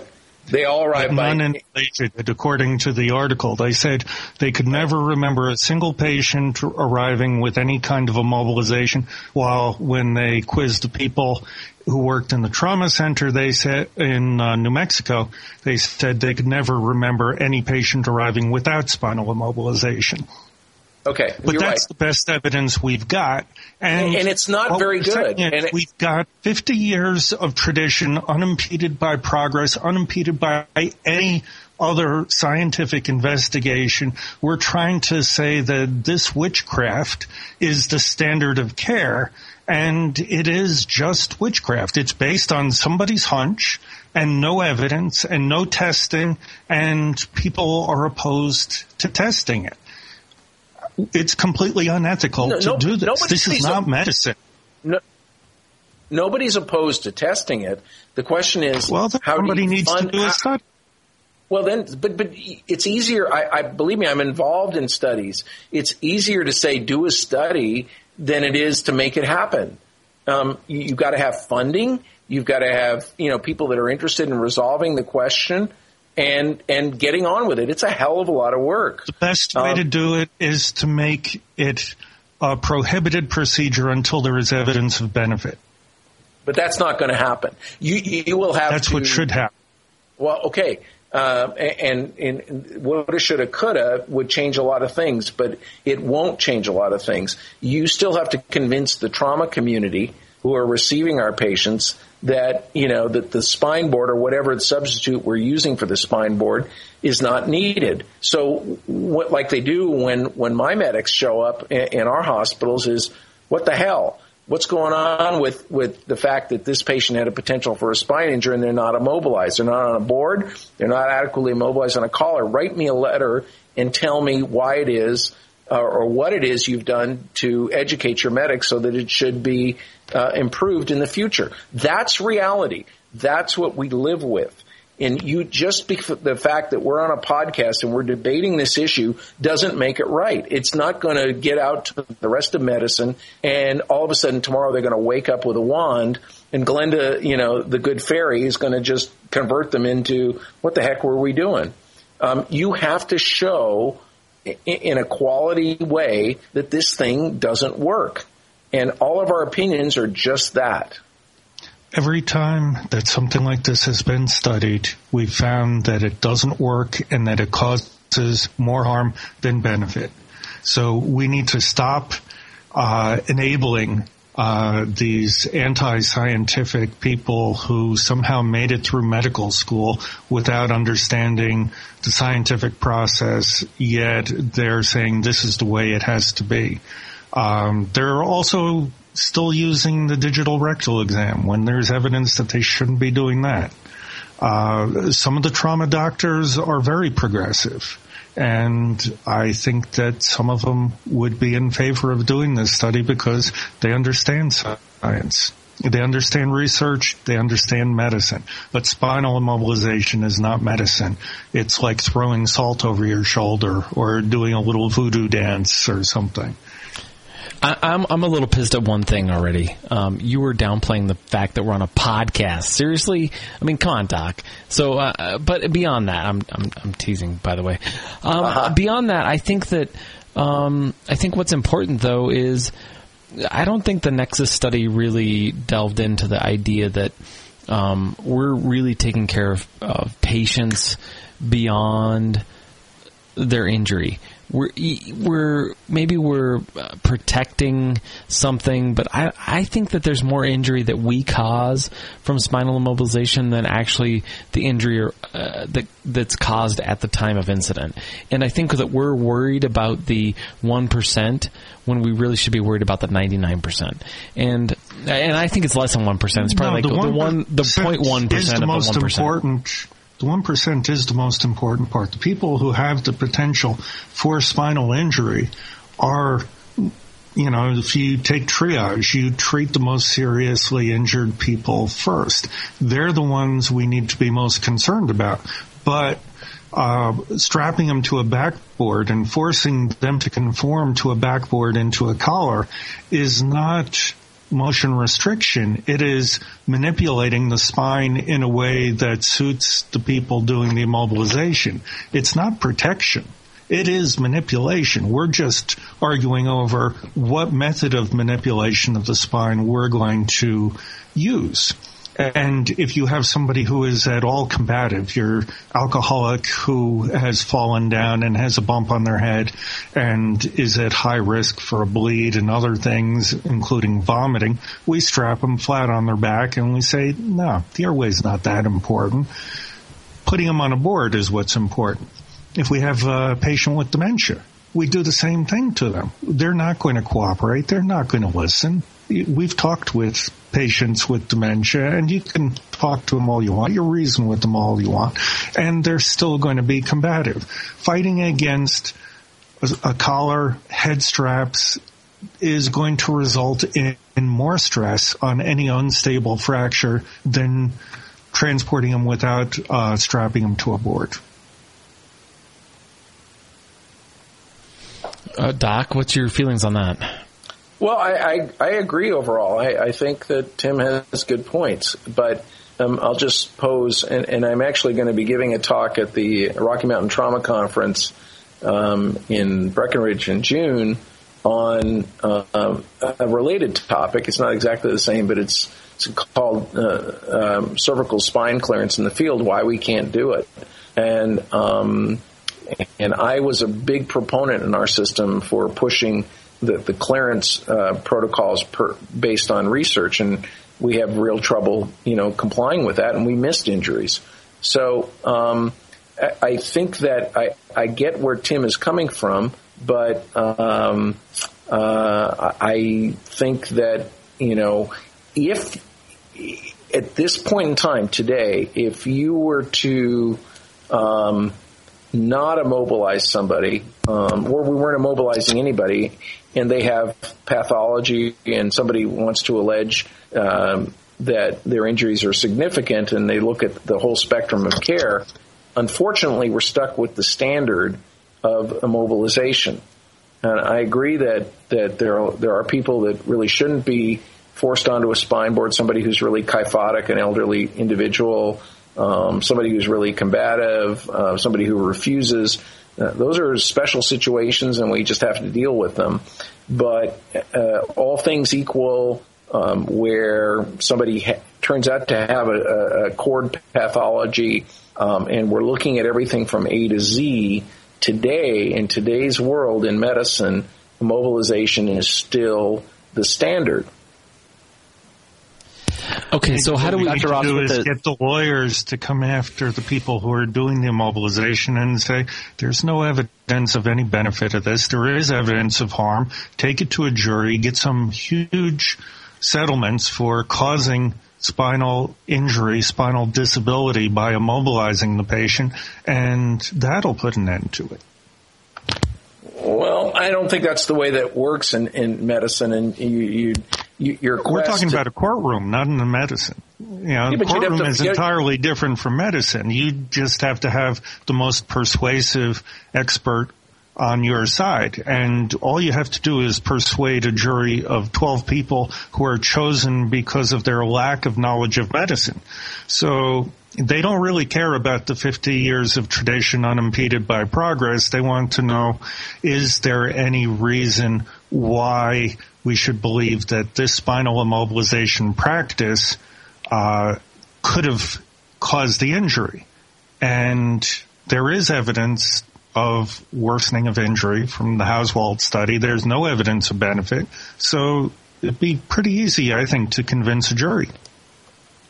They all arrived by... None in Malaysia did, according to the article. They said they could never remember a single patient arriving with any kind of immobilization, while when they quizzed the people who worked in the trauma center, they said in uh, New Mexico, they said they could never remember any patient arriving without spinal immobilization. Okay, but that's right. The best evidence we've got, and, and it's not very good. And it, we've got fifty years of tradition, unimpeded by progress, unimpeded by any other scientific investigation. We're trying to say that this witchcraft is the standard of care, and it is just witchcraft. It's based on somebody's hunch, and no evidence, and no testing, and people are opposed to testing it. It's completely unethical no, to no, do this. This is not medicine. No, nobody's opposed to testing it. The question is, well, how somebody do you needs fund, to do a study. Well, then, but but it's easier. I, I believe me, I'm involved in studies. It's easier to say do a study than it is to make it happen. Um, you, you've got to have funding. You've got to have you know people that are interested in resolving the question. And and getting on with it. It's a hell of a lot of work. The best way um, to do it is to make it a prohibited procedure until there is evidence of benefit. But that's not going to happen. You you will have That's to, what should happen. Well, okay. Uh, and, and, and what it should have, could have would change a lot of things, but it won't change a lot of things. You still have to convince the trauma community who are receiving our patients that, you know, that the spine board or whatever substitute we're using for the spine board is not needed. So what, like they do when, when my medics show up in, in our hospitals is, what the hell? what's going on with, with the fact that this patient had a potential for a spine injury and they're not immobilized? They're not on a board. They're not adequately immobilized on a collar. Write me a letter and tell me why it is uh, or what it is you've done to educate your medic so that it should be uh, improved in the future. That's reality. That's what we live with. And you just the fact that we're on a podcast and we're debating this issue doesn't make it right. It's not going to get out to the rest of medicine, and all of a sudden tomorrow they're going to wake up with a wand, and Glenda, you know, the good fairy, is going to just convert them into what the heck were we doing? Um, you have to show in a quality way that this thing doesn't work, and all of our opinions are just that. Every time that something like this has been studied, we've found that it doesn't work and that it causes more harm than benefit. So we need to stop uh enabling uh these anti-scientific people who somehow made it through medical school without understanding the scientific process, yet they're saying this is the way it has to be. Um, there are also still using the digital rectal exam when there's evidence that they shouldn't be doing that. Uh, some of the trauma doctors are very progressive, and I think that some of them would be in favor of doing this study because they understand science. They understand research. They understand medicine. But spinal immobilization is not medicine. It's like throwing salt over your shoulder or doing a little voodoo dance or something. I, I'm I'm a little pissed at one thing already. Um, you were downplaying the fact that we're on a podcast. Seriously, I mean, come on, Doc. So, uh, but beyond that, I'm I'm, I'm teasing, by the way. Um, uh-huh. Beyond that, I think that um, I think what's important though is I don't think the Nexus study really delved into the idea that um, we're really taking care of, of patients beyond their injury. We're we're maybe we're protecting something, but I I think that there's more injury that we cause from spinal immobilization than actually the injury or, uh, that that's caused at the time of incident. And I think that we're worried about the one percent when we really should be worried about the ninety-nine percent. And and I think it's less than one percent. It's probably no, the like one, the one the zero point one percent is the most of the one percent. Important. The one percent is the most important part. The people who have the potential for spinal injury are, you know, if you take triage, you treat the most seriously injured people first. They're the ones we need to be most concerned about. But uh strapping them to a backboard and forcing them to conform to a backboard and to a collar is not motion restriction. It is manipulating the spine in a way that suits the people doing the immobilization. It's not protection. It is manipulation. We're just arguing over what method of manipulation of the spine we're going to use. And if you have somebody who is at all combative, your alcoholic who has fallen down and has a bump on their head and is at high risk for a bleed and other things, including vomiting, we strap them flat on their back and we say, no, the airway's not that important. Putting them on a board is what's important. If we have a patient with dementia, we do the same thing to them. They're not going to cooperate. They're not going to listen. We've talked with patients with dementia, and you can talk to them all you want. You reason with them all you want, and they're still going to be combative. Fighting against a collar, head straps, is going to result in more stress on any unstable fracture than transporting them without uh, strapping them to a board. Uh, Doc, what's your feelings on that? Well, I, I, I agree overall. I, I think that Tim has good points, but um, I'll just pose, and, and I'm actually going to be giving a talk at the Rocky Mountain Trauma Conference um, in Breckenridge in June on uh, a related topic. It's not exactly the same, but it's, it's called uh, um, cervical spine clearance in the field, why we can't do it. And, um, and I was a big proponent in our system for pushing The, the clearance uh, protocols per, based on research, and we have real trouble, you know, complying with that, and we missed injuries. So um, I, I think that I, I get where Tim is coming from, but um, uh, I think that you know, if at this point in time today, if you were to um, not immobilize somebody, um, or we weren't immobilizing anybody, and they have pathology and somebody wants to allege um, that their injuries are significant and they look at the whole spectrum of care, unfortunately we're stuck with the standard of immobilization. And I agree that, that there are, there are people that really shouldn't be forced onto a spine board, somebody who's really kyphotic, an elderly individual, um, somebody who's really combative, uh, somebody who refuses. Uh, those are special situations, and we just have to deal with them. But uh, all things equal, um, where somebody ha- turns out to have a, a cord pathology, um, and we're looking at everything from A to Z, today, in today's world in medicine, immobilization is still the standard. Okay, so how do we get the lawyers to come after the people who are doing the immobilization and say, there's no evidence of any benefit of this. There is evidence of harm. Take it to a jury. Get some huge settlements for causing spinal injury, spinal disability by immobilizing the patient, and that'll put an end to it. Well, I don't think that's the way that works in, in medicine. And you, you, you your we're talking to, about a courtroom, not in the medicine. You know, yeah, the courtroom to, is entirely different from medicine. You just have to have the most persuasive expert on your side, and all you have to do is persuade a jury of twelve people who are chosen because of their lack of knowledge of medicine. So they don't really care about the fifty years of tradition unimpeded by progress. They want to know, is there any reason why we should believe that this spinal immobilization practice uh, could have caused the injury? And there is evidence of worsening of injury from the Hauswald study. There's no evidence of benefit. So it'd be pretty easy, I think, to convince a jury.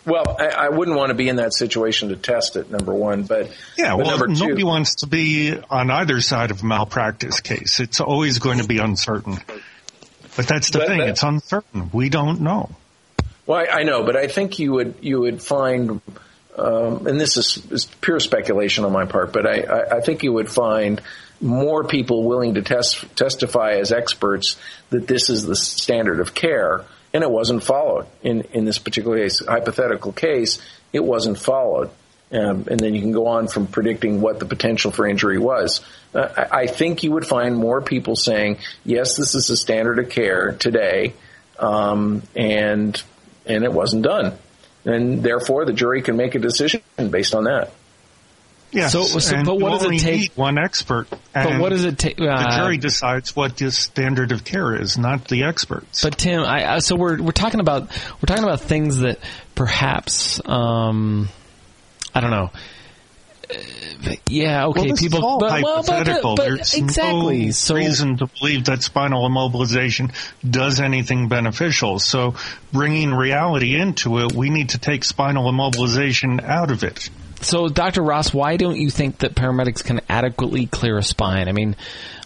Well, I, I wouldn't want to be in that situation to test it, number one. But yeah, but well, number two, nobody wants to be on either side of a malpractice case. It's always going to be uncertain. But that's the but, thing. But, it's uncertain. We don't know. Well, I, I know, but I think you would you would find – Um, and this is, is pure speculation on my part, but I, I, I think you would find more people willing to test, testify as experts that this is the standard of care, and it wasn't followed. In, in this particular case, hypothetical case, it wasn't followed. Um, and then you can go on from predicting what the potential for injury was. Uh, I, I think you would find more people saying, yes, this is the standard of care today, um, and and it wasn't done. And therefore, the jury can make a decision based on that. Yeah. So, so but what does it take? One expert. But what does it take? Uh, the jury decides what the standard of care is, not the experts. But Tim, I, I, so we're we're talking about we're talking about things that perhaps um, I don't know. Uh, yeah. Okay. Well, this people. Is all but, hypothetical. Well, but, but, but There's exactly. no so, reason to believe that spinal immobilization does anything beneficial. So, bringing reality into it, we need to take spinal immobilization out of it. So, Doctor Ross, why don't you think that paramedics can adequately clear a spine? I mean,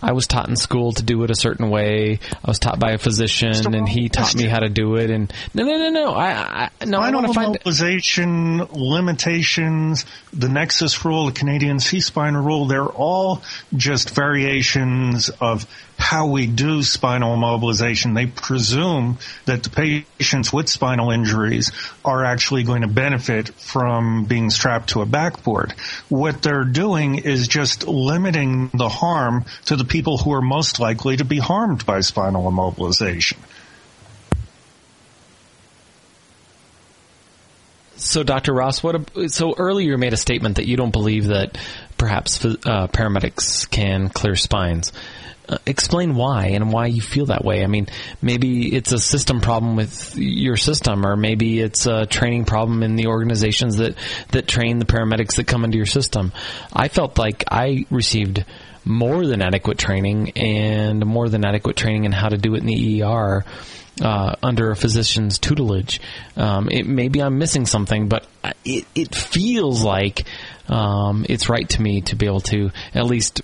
I was taught in school to do it a certain way. I was taught by a physician, and he taught me how to do it. And no, no, no, no. I, I no. I want to find immobilization limitations, the Nexus rule, the Canadian C-spine rule. They're all just variations of how we do spinal immobilization. They presume that the patients with spinal injuries are actually going to benefit from being strapped to a backboard. What they're doing is just limiting the harm to the people who are most likely to be harmed by spinal immobilization. So, Doctor Ross, what? So earlier you made a statement that you don't believe that perhaps uh, paramedics can clear spines. Uh, explain why and why you feel that way. I mean, maybe it's a system problem with your system, or maybe it's a training problem in the organizations that, that train the paramedics that come into your system. I felt like I received more than adequate training and more than adequate training in how to do it in the E R uh, under a physician's tutelage. Um, it, maybe I'm missing something, but it, it feels like um, it's right to me to be able to at least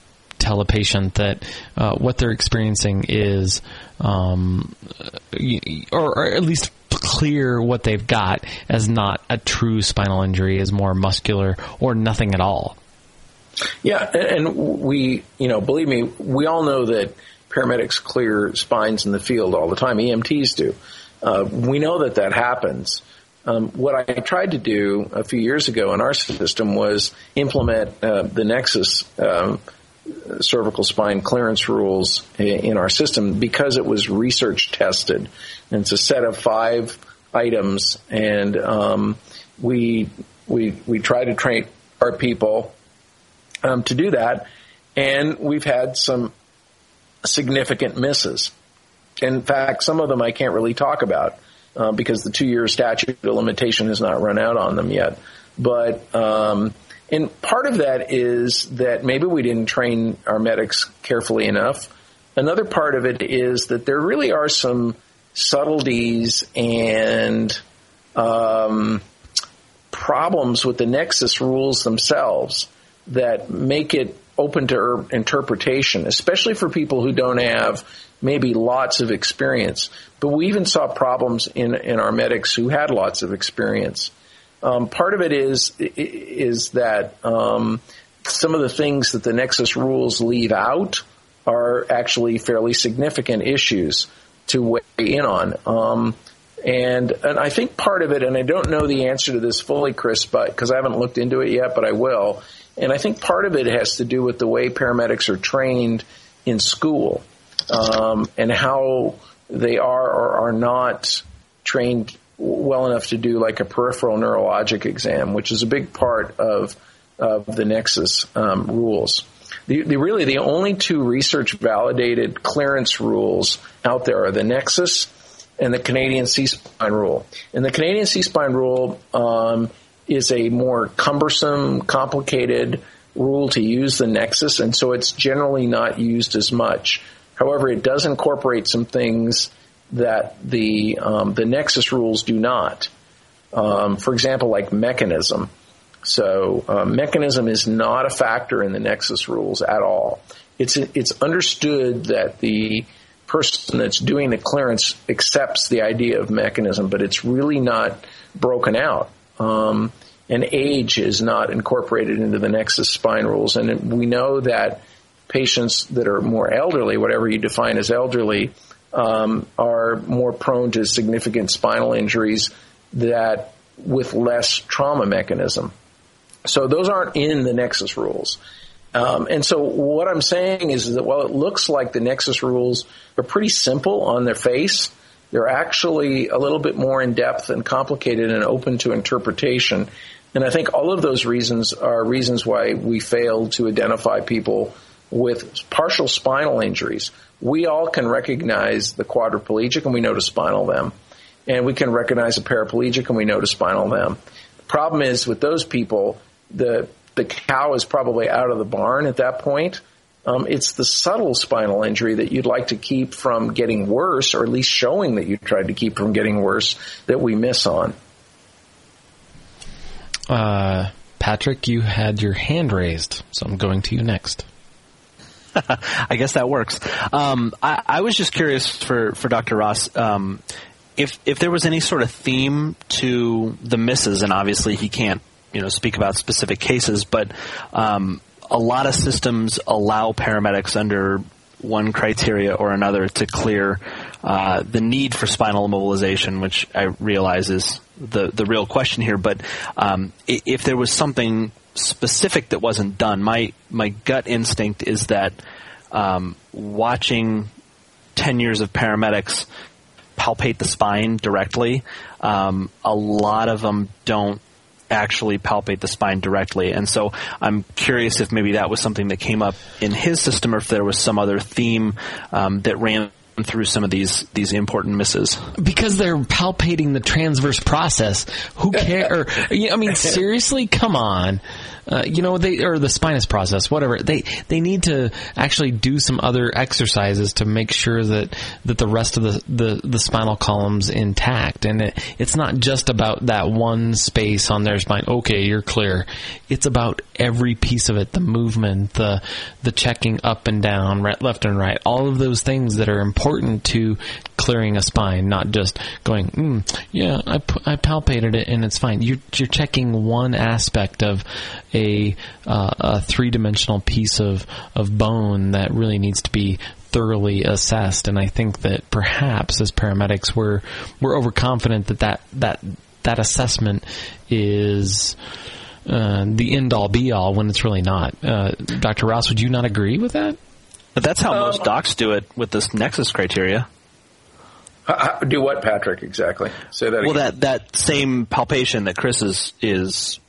tell a patient that uh, what they're experiencing is, um, or, or at least clear what they've got as not a true spinal injury, is more muscular or nothing at all. Yeah, and we, you know, believe me, we all know that paramedics clear spines in the field all the time. E M Ts do. Uh, we know that that happens. Um, what I tried to do a few years ago in our system was implement uh, the Nexus um, cervical spine clearance rules in our system, because it was research tested. And it's a set of five items, and um, we we we try to train our people um, to do that. And we've had some significant misses. In fact, some of them I can't really talk about uh, because the two-year statute of limitation has not run out on them yet. But um, and part of that is that maybe we didn't train our medics carefully enough. Another part of it is that there really are some subtleties and um, problems with the Nexus rules themselves that make it open to interpretation, especially for people who don't have maybe lots of experience. But we even saw problems in, in our medics who had lots of experience. Um, part of it is is that um, some of the things that the Nexus rules leave out are actually fairly significant issues to weigh in on. Um, and and I think part of it, and I don't know the answer to this fully, Chris, but because I haven't looked into it yet, but I will. And I think part of it has to do with the way paramedics are trained in school, um, and how they are or are not trained well enough to do like a peripheral neurologic exam, which is a big part of of the Nexus um, rules. The, the really the only two research validated clearance rules out there are the Nexus and the Canadian C-spine rule. And the Canadian C-spine rule um, is a more cumbersome, complicated rule to use the Nexus, and so it's generally not used as much. However, it does incorporate some things that the um, the Nexus rules do not. Um, for example, like mechanism. So uh, mechanism is not a factor in the Nexus rules at all. It's it's understood that the person that's doing the clearance accepts the idea of mechanism, but it's really not broken out. Um, and age is not incorporated into the Nexus spine rules. And we know that patients that are more elderly, whatever you define as elderly, um, are more prone to significant spinal injuries that with less trauma mechanism. So those aren't in the Nexus rules. Um, and so what I'm saying is that while it looks like the Nexus rules are pretty simple on their face, they're actually a little bit more in-depth and complicated and open to interpretation. And I think all of those reasons are reasons why we failed to identify people with partial spinal injuries. We all can recognize the quadriplegic, and we know to spinal them. And we can recognize a paraplegic, and we know to spinal them. The problem is with those people, the the cow is probably out of the barn at that point. Um, it's the subtle spinal injury that you'd like to keep from getting worse, or at least showing that you tried to keep from getting worse, that we miss on. Uh, Patrick, you had your hand raised, so I'm going to you next. I guess that works. Um, I, I was just curious for, for Doctor Ross, um, if if there was any sort of theme to the misses, and obviously he can't, you know, speak about specific cases, but um, a lot of systems allow paramedics under one criteria or another to clear uh, the need for spinal immobilization, which I realize is the, the real question here. But um, if there was something specific that wasn't done, my my gut instinct is that um, watching ten years of paramedics palpate the spine directly, um, a lot of them don't actually palpate the spine directly. And so I'm curious if maybe that was something that came up in his system, or if there was some other theme um, that ran through some of these these important misses. Because they're palpating the transverse process. Who cares? I mean, seriously? Come on. uh, you know, they or the spinous process, whatever. They they need to actually do some other exercises to make sure that, that the rest of the, the, the spinal column's intact. And it, it's not just about that one space on their spine. Okay, you're clear. It's about every piece of it, the movement, the the checking up and down, right, left and right, all of those things that are important to clearing a spine, not just going, mm, yeah, I, I palpated it and it's fine. You're, you're checking one aspect of a, uh, a three-dimensional piece of, of bone that really needs to be thoroughly assessed. And I think that perhaps as paramedics, we're, we're overconfident that that, that, that assessment is uh, the end-all, be-all when it's really not. Uh, Doctor Ross, would you not agree with that? But that's how um, most docs do it with this nexus criteria. Uh, do what, Patrick, exactly? Say that again. Well, that, that same palpation that Chris is is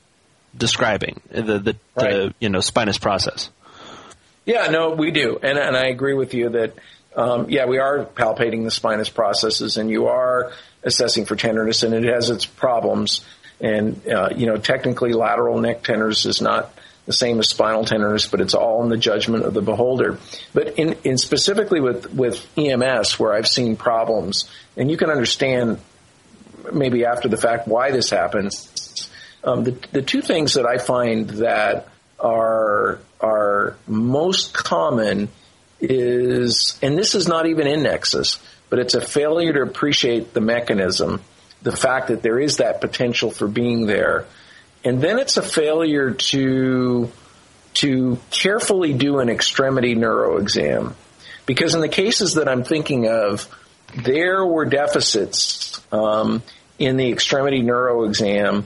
describing, the, the, right. the you know spinous process. Yeah, no, we do. And, and I agree with you that, um, yeah, we are palpating the spinous processes, and you are assessing for tenderness, and it has its problems. And, uh, you know, technically lateral neck tenderness is not the same as spinal tenderness, but it's all in the judgment of the beholder. But in, in specifically with, with E M S, where I've seen problems, and you can understand maybe after the fact why this happens, um, the, the two things that I find that are are most common is, and this is not even in nexus, but it's a failure to appreciate the mechanism, the fact that there is that potential for being there. And then it's a failure to to carefully do an extremity neuro exam. Because in the cases that I'm thinking of, there were deficits um, in the extremity neuro exam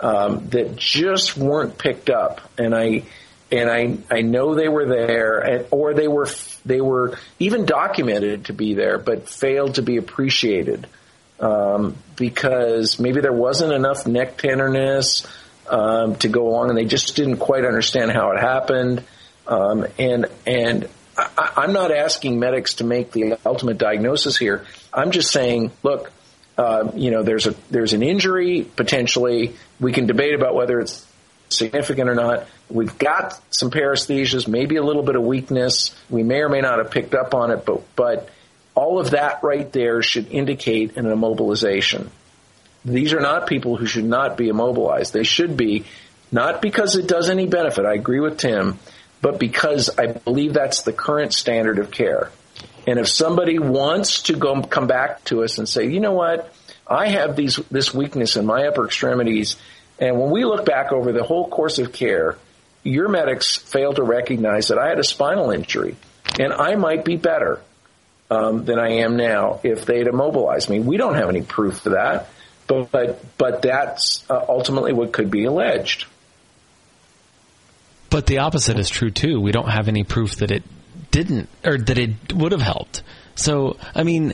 um, that just weren't picked up. And I and I, I know they were there, and, or they were they were even documented to be there, but failed to be appreciated um, because maybe there wasn't enough neck tenderness Um, to go along, and they just didn't quite understand how it happened. Um, and and I, I'm not asking medics to make the ultimate diagnosis here. I'm just saying, look, uh, you know, there's a there's an injury potentially. We can debate about whether it's significant or not. We've got some paresthesias, maybe a little bit of weakness. We may or may not have picked up on it, but but all of that right there should indicate an immobilization. These are not people who should not be immobilized. They should be, not because it does any benefit, I agree with Tim, but because I believe that's the current standard of care. And if somebody wants to go come back to us and say, you know what, I have these this weakness in my upper extremities, and when we look back over the whole course of care, your medics failed to recognize that I had a spinal injury, and I might be better um, than I am now if they'd immobilized me. We don't have any proof for that. But, but but that's uh, ultimately what could be alleged. But the opposite is true, too. We don't have any proof that it didn't, or that it would have helped. So, I mean,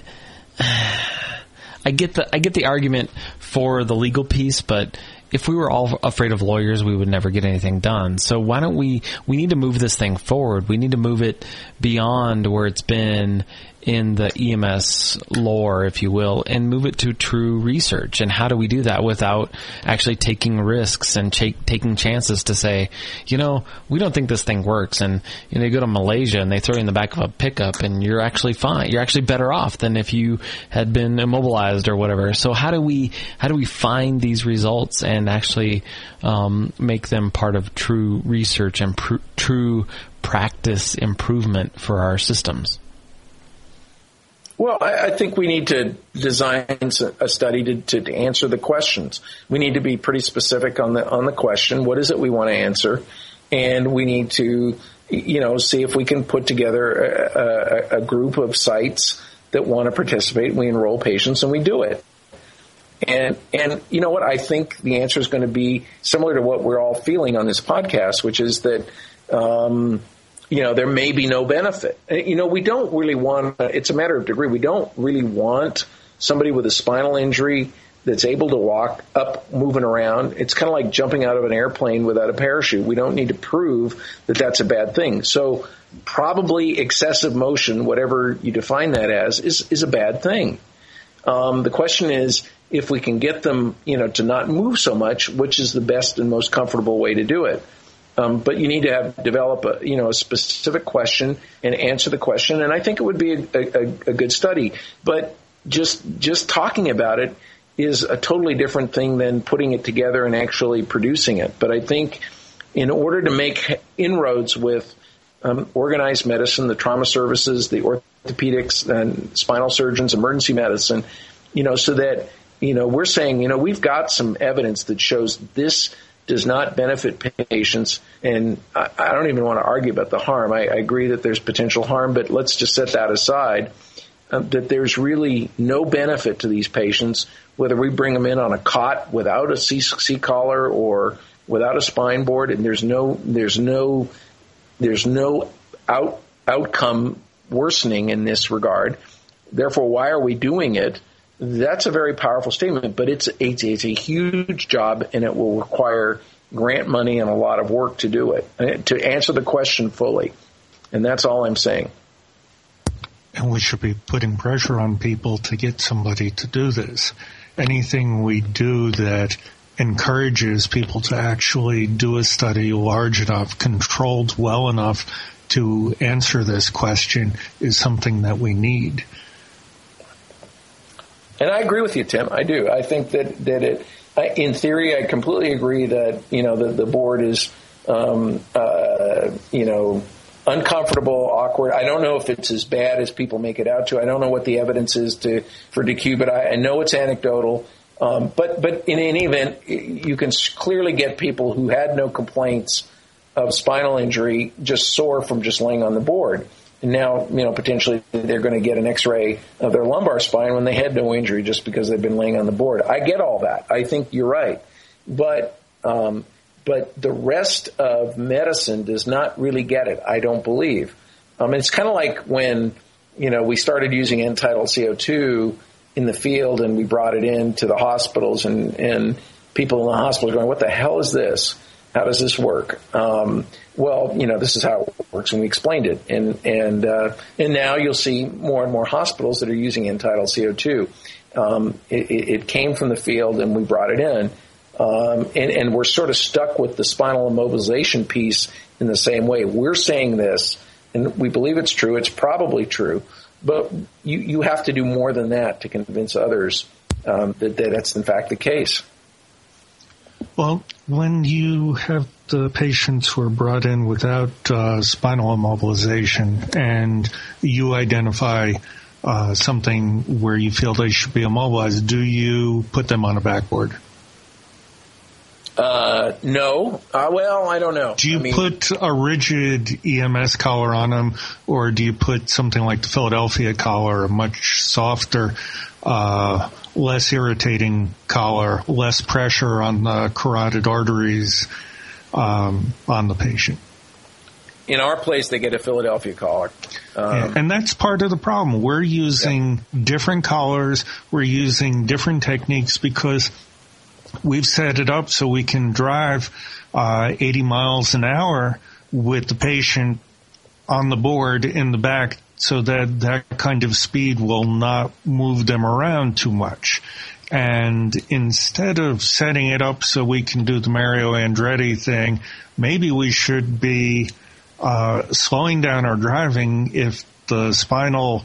I get the I get the argument for the legal piece, but if we were all afraid of lawyers, we would never get anything done. So why don't we we need to move this thing forward. We need to move it beyond where it's been in the E M S lore, if you will, and move it to true research. And how do we do that without actually taking risks and ch- taking chances to say, you know, we don't think this thing works. And you know, you go to Malaysia and they throw you in the back of a pickup and you're actually fine. You're actually better off than if you had been immobilized or whatever. So how do we, how do we find these results and actually um, make them part of true research and pr- true practice improvement for our systems? Well, I think we need to design a study to, to, to answer the questions. We need to be pretty specific on the on the question. What is it we want to answer? And we need to, you know, see if we can put together a, a, a group of sites that want to participate. We enroll patients and we do it. And and you know what? I think the answer is going to be similar to what we're all feeling on this podcast, which is that. Um, You know, there may be no benefit. You know, we don't really want, it's a matter of degree, we don't really want somebody with a spinal injury that's able to walk up, moving around. It's kind of like jumping out of an airplane without a parachute. We don't need to prove that that's a bad thing. So probably excessive motion, whatever you define that as, is, is a bad thing. Um, the question is, if we can get them, you know, to not move so much, which is the best and most comfortable way to do it? Um, but you need to have develop a, you know, a specific question and answer the question. And I think it would be a, a, a good study. But just just talking about it is a totally different thing than putting it together and actually producing it. But I think in order to make inroads with um, organized medicine, the trauma services, the orthopedics and spinal surgeons, emergency medicine, you know, so that, you know, we're saying, you know, we've got some evidence that shows this does not benefit patients. And I, I don't even want to argue about the harm. I, I agree that there's potential harm, but let's just set that aside. Uh, that there's really no benefit to these patients, whether we bring them in on a cot without a C-collar or without a spine board, and there's no there's no there's no out outcome worsening in this regard. Therefore, why are we doing it? That's a very powerful statement, but it's it's, it's a huge job, and it will require grant money and a lot of work to do it, to answer the question fully. And that's all I'm saying. And we should be putting pressure on people to get somebody to do this. Anything we do that encourages people to actually do a study large enough, controlled well enough to answer this question is something that we need. And I agree with you, Tim. I do. I think that, that it, I, in theory, I completely agree that, you know, the, the board is, um, uh, you know, uncomfortable, awkward. I don't know if it's as bad as people make it out to. I don't know what the evidence is to for D Q, but I, I know it's anecdotal. Um, but but in any event, you can clearly get people who had no complaints of spinal injury just sore from just laying on the board. And now, you know, potentially they're going to get an X-ray of their lumbar spine when they had no injury just because they've been laying on the board. I get all that. I think you're right. But um, but the rest of medicine does not really get it, I don't believe. Um, it's kind of like when, you know, we started using end-tidal C O two in the field and we brought it in to the hospitals, and, and people in the hospital are going, what the hell is this? How does this work? Um, well, you know, this is how it works, and we explained it. And and uh, and now you'll see more and more hospitals that are using end-tidal C O two. Um, it, it came from the field, and we brought it in. Um, and, and we're sort of stuck with the spinal immobilization piece in the same way. We're saying this, and we believe it's true. It's probably true. But you, you have to do more than that to convince others um, that, that that's, in fact, the case. Well, when you have the patients who are brought in without uh, spinal immobilization and you identify uh, something where you feel they should be immobilized, do you put them on a backboard? Uh, no. Uh, well, I don't know. Do you I mean, put a rigid E M S collar on them, or do you put something like the Philadelphia collar, a much softer, uh, less irritating collar, less pressure on the carotid arteries, um, on the patient? In our place, they get a Philadelphia collar. Um, yeah, and that's part of the problem. We're using yeah. different collars. We're using different techniques because we've set it up so we can drive uh, eighty miles an hour with the patient on the board in the back so that that kind of speed will not move them around too much. And instead of setting it up so we can do the Mario Andretti thing, maybe we should be uh, slowing down our driving if the spinal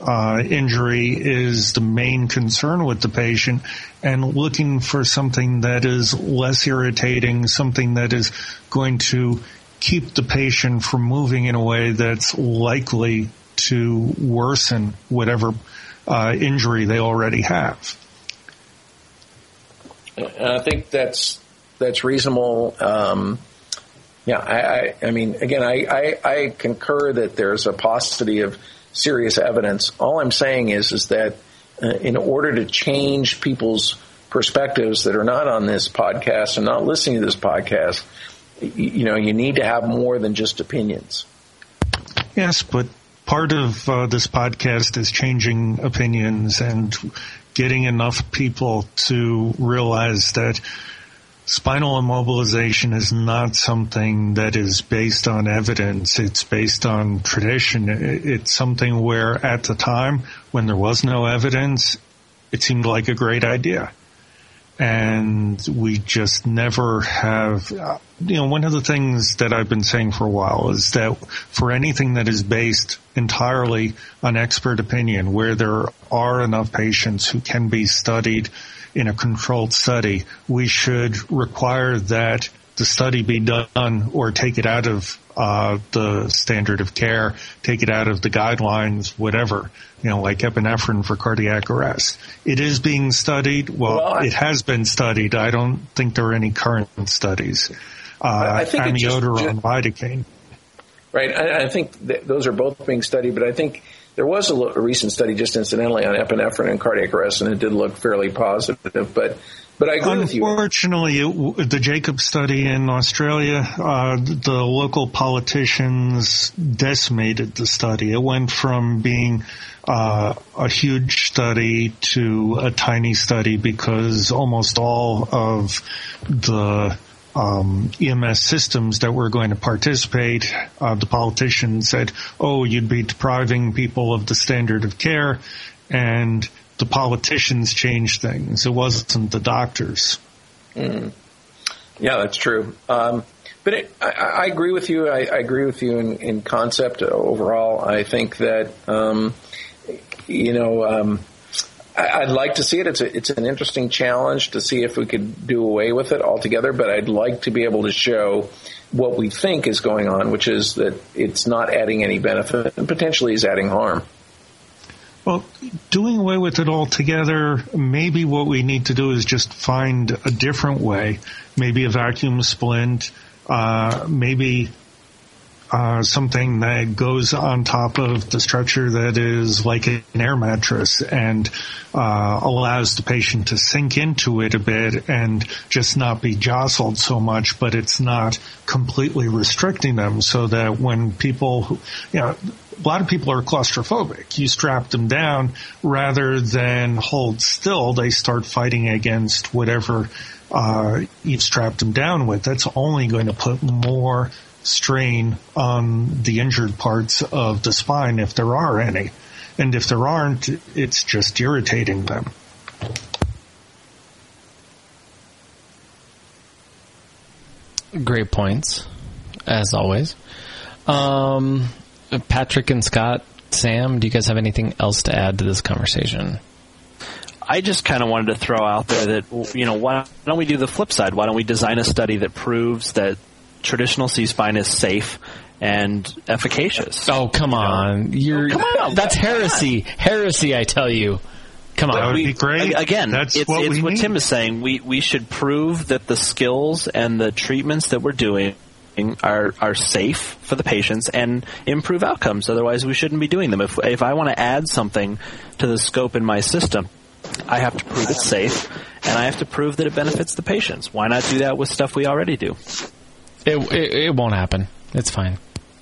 Uh, injury is the main concern with the patient, and looking for something that is less irritating, something that is going to keep the patient from moving in a way that's likely to worsen whatever uh, injury they already have. I think that's that's reasonable. Um, yeah, I, I, I mean, again, I, I, I concur that there's a paucity of serious evidence. All I'm saying is, is that uh, in order to change people's perspectives that are not on this podcast and not listening to this podcast, you, you know, you need to have more than just opinions. Yes, but part of uh, this podcast is changing opinions and getting enough people to realize that spinal immobilization is not something that is based on evidence. It's based on tradition. It's something where at the time when there was no evidence, it seemed like a great idea. And we just never have, you know, one of the things that I've been saying for a while is that for anything that is based entirely on expert opinion, where there are enough patients who can be studied in a controlled study, we should require that the study be done or take it out of uh the standard of care, take it out of the guidelines, whatever, you know, like epinephrine for cardiac arrest. It is being studied. Well, well I, it has been studied. I don't think there are any current studies. Uh, I think amiodarone, lidocaine. Right. I, I think th- those are both being studied, but I think there was a, lo- a recent study just incidentally on epinephrine and cardiac arrest, and it did look fairly positive, but But I agree with you. Unfortunately, it, the Jacob study in Australia, uh, the local politicians decimated the study. It went from being uh, a huge study to a tiny study because almost all of the um, E M S systems that were going to participate, uh, the politicians said, oh, you'd be depriving people of the standard of care, and the politicians changed things. It wasn't the doctors. Mm. Yeah, that's true. Um, but it, I, I agree with you. I, I agree with you in, in concept overall. I think that, um, you know, um, I, I'd like to see it. It's a, it's an interesting challenge to see if we could do away with it altogether, but I'd like to be able to show what we think is going on, which is that it's not adding any benefit and potentially is adding harm. Well, doing away with it altogether, maybe what we need to do is just find a different way, maybe a vacuum splint, uh maybe uh something that goes on top of the structure that is like an air mattress and uh allows the patient to sink into it a bit and just not be jostled so much, but it's not completely restricting them so that when people, you know, a lot of people are claustrophobic. You strap them down rather than hold still. They start fighting against whatever uh, you've strapped them down with. That's only going to put more strain on the injured parts of the spine if there are any. And if there aren't, it's just irritating them. Great points, as always. Um... Patrick and Scott, Sam, do you guys have anything else to add to this conversation? I just kind of wanted to throw out there that, you know, why don't we do the flip side? Why don't we design a study that proves that traditional C-spine is safe and efficacious? Oh, come on. You're, oh, come on. That's heresy. Heresy, I tell you. Come on. That would we, be great. Again, that's it's what, it's what Tim is saying. We, we should prove that the skills and the treatments that we're doing are are safe for the patients and improve outcomes. Otherwise, we shouldn't be doing them. If if I want to add something to the scope in my system, I have to prove it's safe, and I have to prove that it benefits the patients. Why not do that with stuff we already do? It it, it won't happen. It's fine.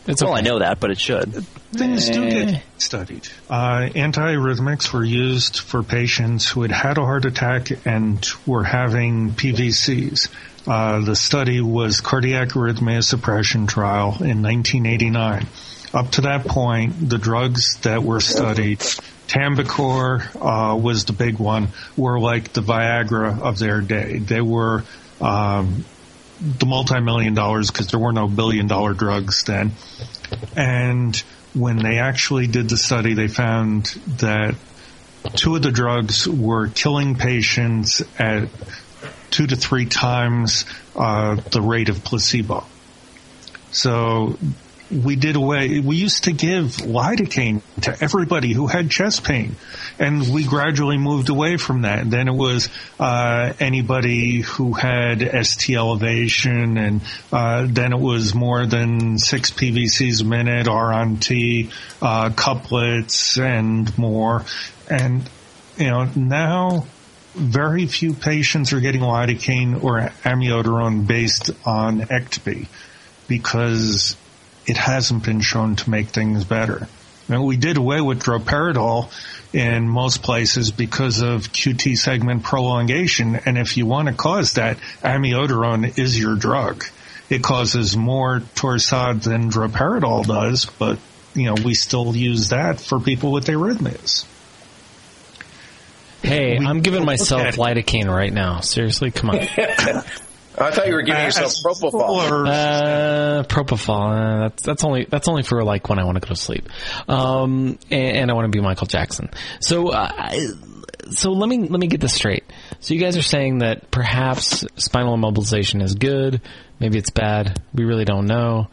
It's well, okay. I know that, but it should. Things do get studied. Uh, antiarrhythmics were used for patients who had had a heart attack and were having P V Cs. Uh, the study was cardiac arrhythmia suppression trial in nineteen eighty-nine. Up to that point, the drugs that were studied, Tambicor uh, was the big one, were like the Viagra of their day. They were um, the multi-million dollars because there were no billion-dollar drugs then. And when they actually did the study, they found that two of the drugs were killing patients at two to three times uh, the rate of placebo. So we did away. We used to give lidocaine to everybody who had chest pain, and we gradually moved away from that. And then it was uh, anybody who had S T elevation, and uh, then it was more than six P V Cs a minute, R M T, uh, couplets, and more. And you know now, very few patients are getting lidocaine or amiodarone based on E C T B because it hasn't been shown to make things better. And we did away with droperidol in most places because of Q T segment prolongation, and if you want to cause that, amiodarone is your drug. It causes more torsade than droperidol does, but you know we still use that for people with arrhythmias. Hey, we, I'm giving myself lidocaine right now. Seriously, come on. I thought you were giving yourself propofol. Uh, propofol. Uh, that's that's only that's only for like when I want to go to sleep, um, and, and I want to be Michael Jackson. So, uh, so let me let me get this straight. So you guys are saying that perhaps spinal immobilization is good, maybe it's bad. We really don't know.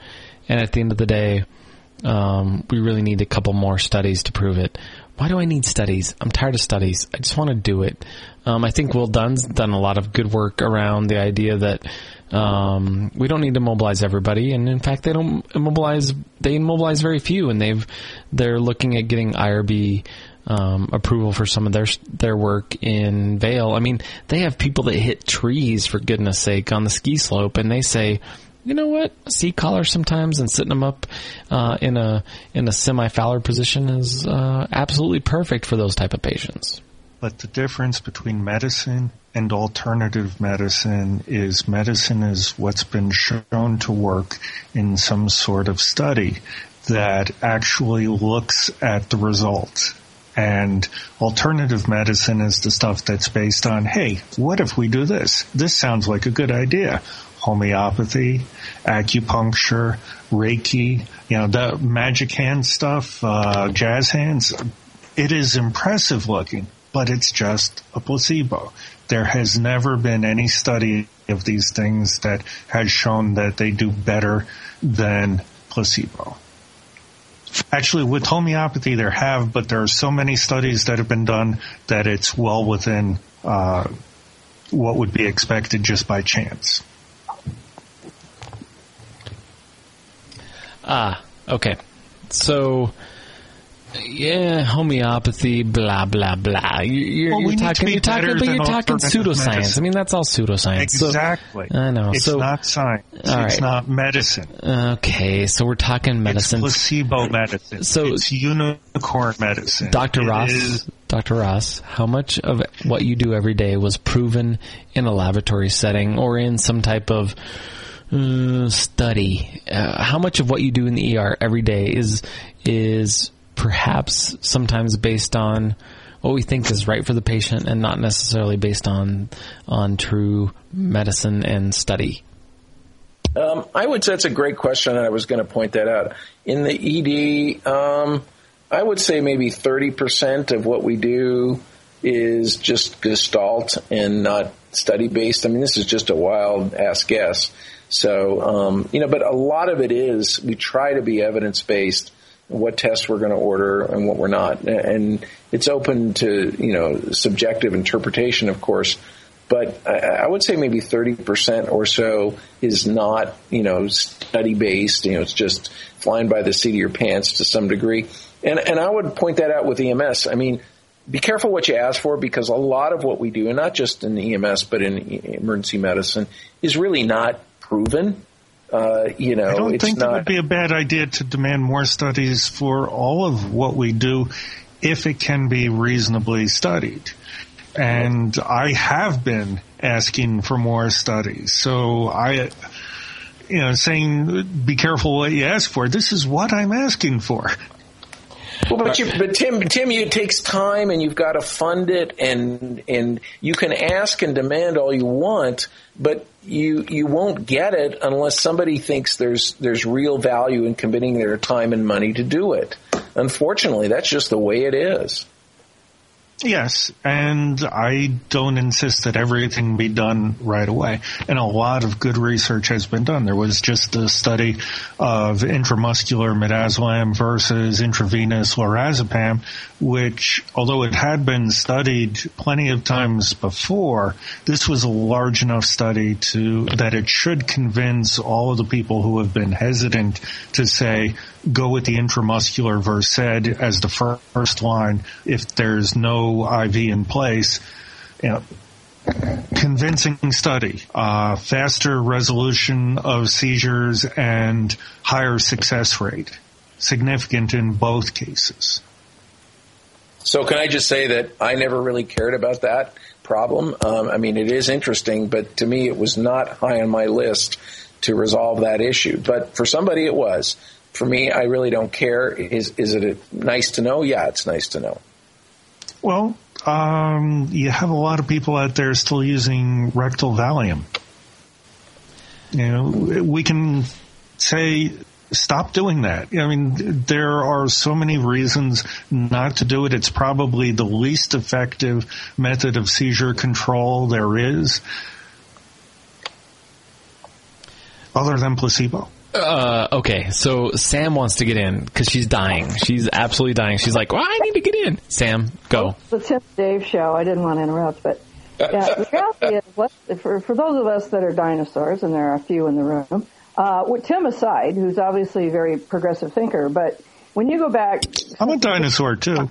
And at the end of the day, um, we really need a couple more studies to prove it. Why do I need studies? I'm tired of studies. I just want to do it. Um, I think Will Dunn's done a lot of good work around the idea that um, we don't need to mobilize everybody, and in fact, they don't immobilize. They immobilize very few, and they've they're looking at getting I R B um, approval for some of their their work in Vail. I mean, they have people that hit trees for goodness sake on the ski slope, and they say, you know what? Sea collars sometimes and sitting them up uh, in a in a semi-Fowler position is uh, absolutely perfect for those type of patients. But the difference between medicine and alternative medicine is medicine is what's been shown to work in some sort of study that actually looks at the results. And alternative medicine is the stuff that's based on, hey, what if we do this? This sounds like a good idea. Homeopathy, acupuncture, Reiki, you know, the magic hand stuff, uh, jazz hands. It is impressive looking, but it's just a placebo. There has never been any study of these things that has shown that they do better than placebo. Actually, with homeopathy, there have, but there are so many studies that have been done that it's well within uh, what would be expected just by chance. Ah, okay. So, yeah, homeopathy, blah, blah, blah. You're, well, you're talking, you're talking, but you're talking pseudoscience. Medicine. I mean, that's all pseudoscience. Exactly. So, I know. It's so, not science. Right. It's not medicine. Okay, so we're talking medicine. It's placebo medicine. So, it's unicorn medicine. Doctor It Ross, is- Doctor Ross, how much of what you do every day was proven in a laboratory setting or in some type of Uh, study? Uh, how much of what you do in the E R every day is is perhaps sometimes based on what we think is right for the patient and not necessarily based on on true medicine and study? Um, I would say that's a great question, and I was going to point that out. In the E D, um, I would say maybe thirty percent of what we do is just gestalt and not study-based. I mean, this is just a wild-ass guess. So, um, you know, but a lot of it is we try to be evidence-based, what tests we're going to order and what we're not. And it's open to, you know, subjective interpretation, of course. But I, I would say maybe thirty percent or so is not, you know, study-based. You know, it's just flying by the seat of your pants to some degree. And, and I would point that out with E M S. I mean, be careful what you ask for, because a lot of what we do, and not just in E M S but in emergency medicine, is really not proven. Uh, you know, I don't it's think not... it would be a bad idea to demand more studies for all of what we do if it can be reasonably studied. And I have been asking for more studies. So I, you know, saying be careful what you ask for. This is what I'm asking for. Well, but, you, but Tim, Tim, it takes time, and you've got to fund it, and and you can ask and demand all you want, but you you won't get it unless somebody thinks there's there's real value in committing their time and money to do it. Unfortunately, that's just the way it is. Yes, and I don't insist that everything be done right away. And a lot of good research has been done. There was just the study of intramuscular midazolam versus intravenous lorazepam, which, although it had been studied plenty of times before, this was a large enough study to that it should convince all of the people who have been hesitant to say, go with the intramuscular Versed as the first line if there's no I V in place. You know, convincing study, uh, faster resolution of seizures and higher success rate, significant in both cases. So can I just say that I never really cared about that problem? Um, I mean, it is interesting, but to me it was not high on my list to resolve that issue. But for somebody it was. For me, I really don't care. Is is it nice to know? Yeah, it's nice to know. Well, Um, you have a lot of people out there still using rectal Valium. You know, we can say stop doing that. I mean, there are so many reasons not to do it. It's probably the least effective method of seizure control there is, other than placebo. Uh, okay, so Sam wants to get in because she's dying. She's absolutely dying. She's like, well, I need to get in. Sam, go. It's Tim and Dave show. I didn't want to interrupt, but yeah, the reality is, what, for, for those of us that are dinosaurs, and there are a few in the room, uh, with Tim aside, who's obviously a very progressive thinker, but when you go back... I'm a dinosaur, too.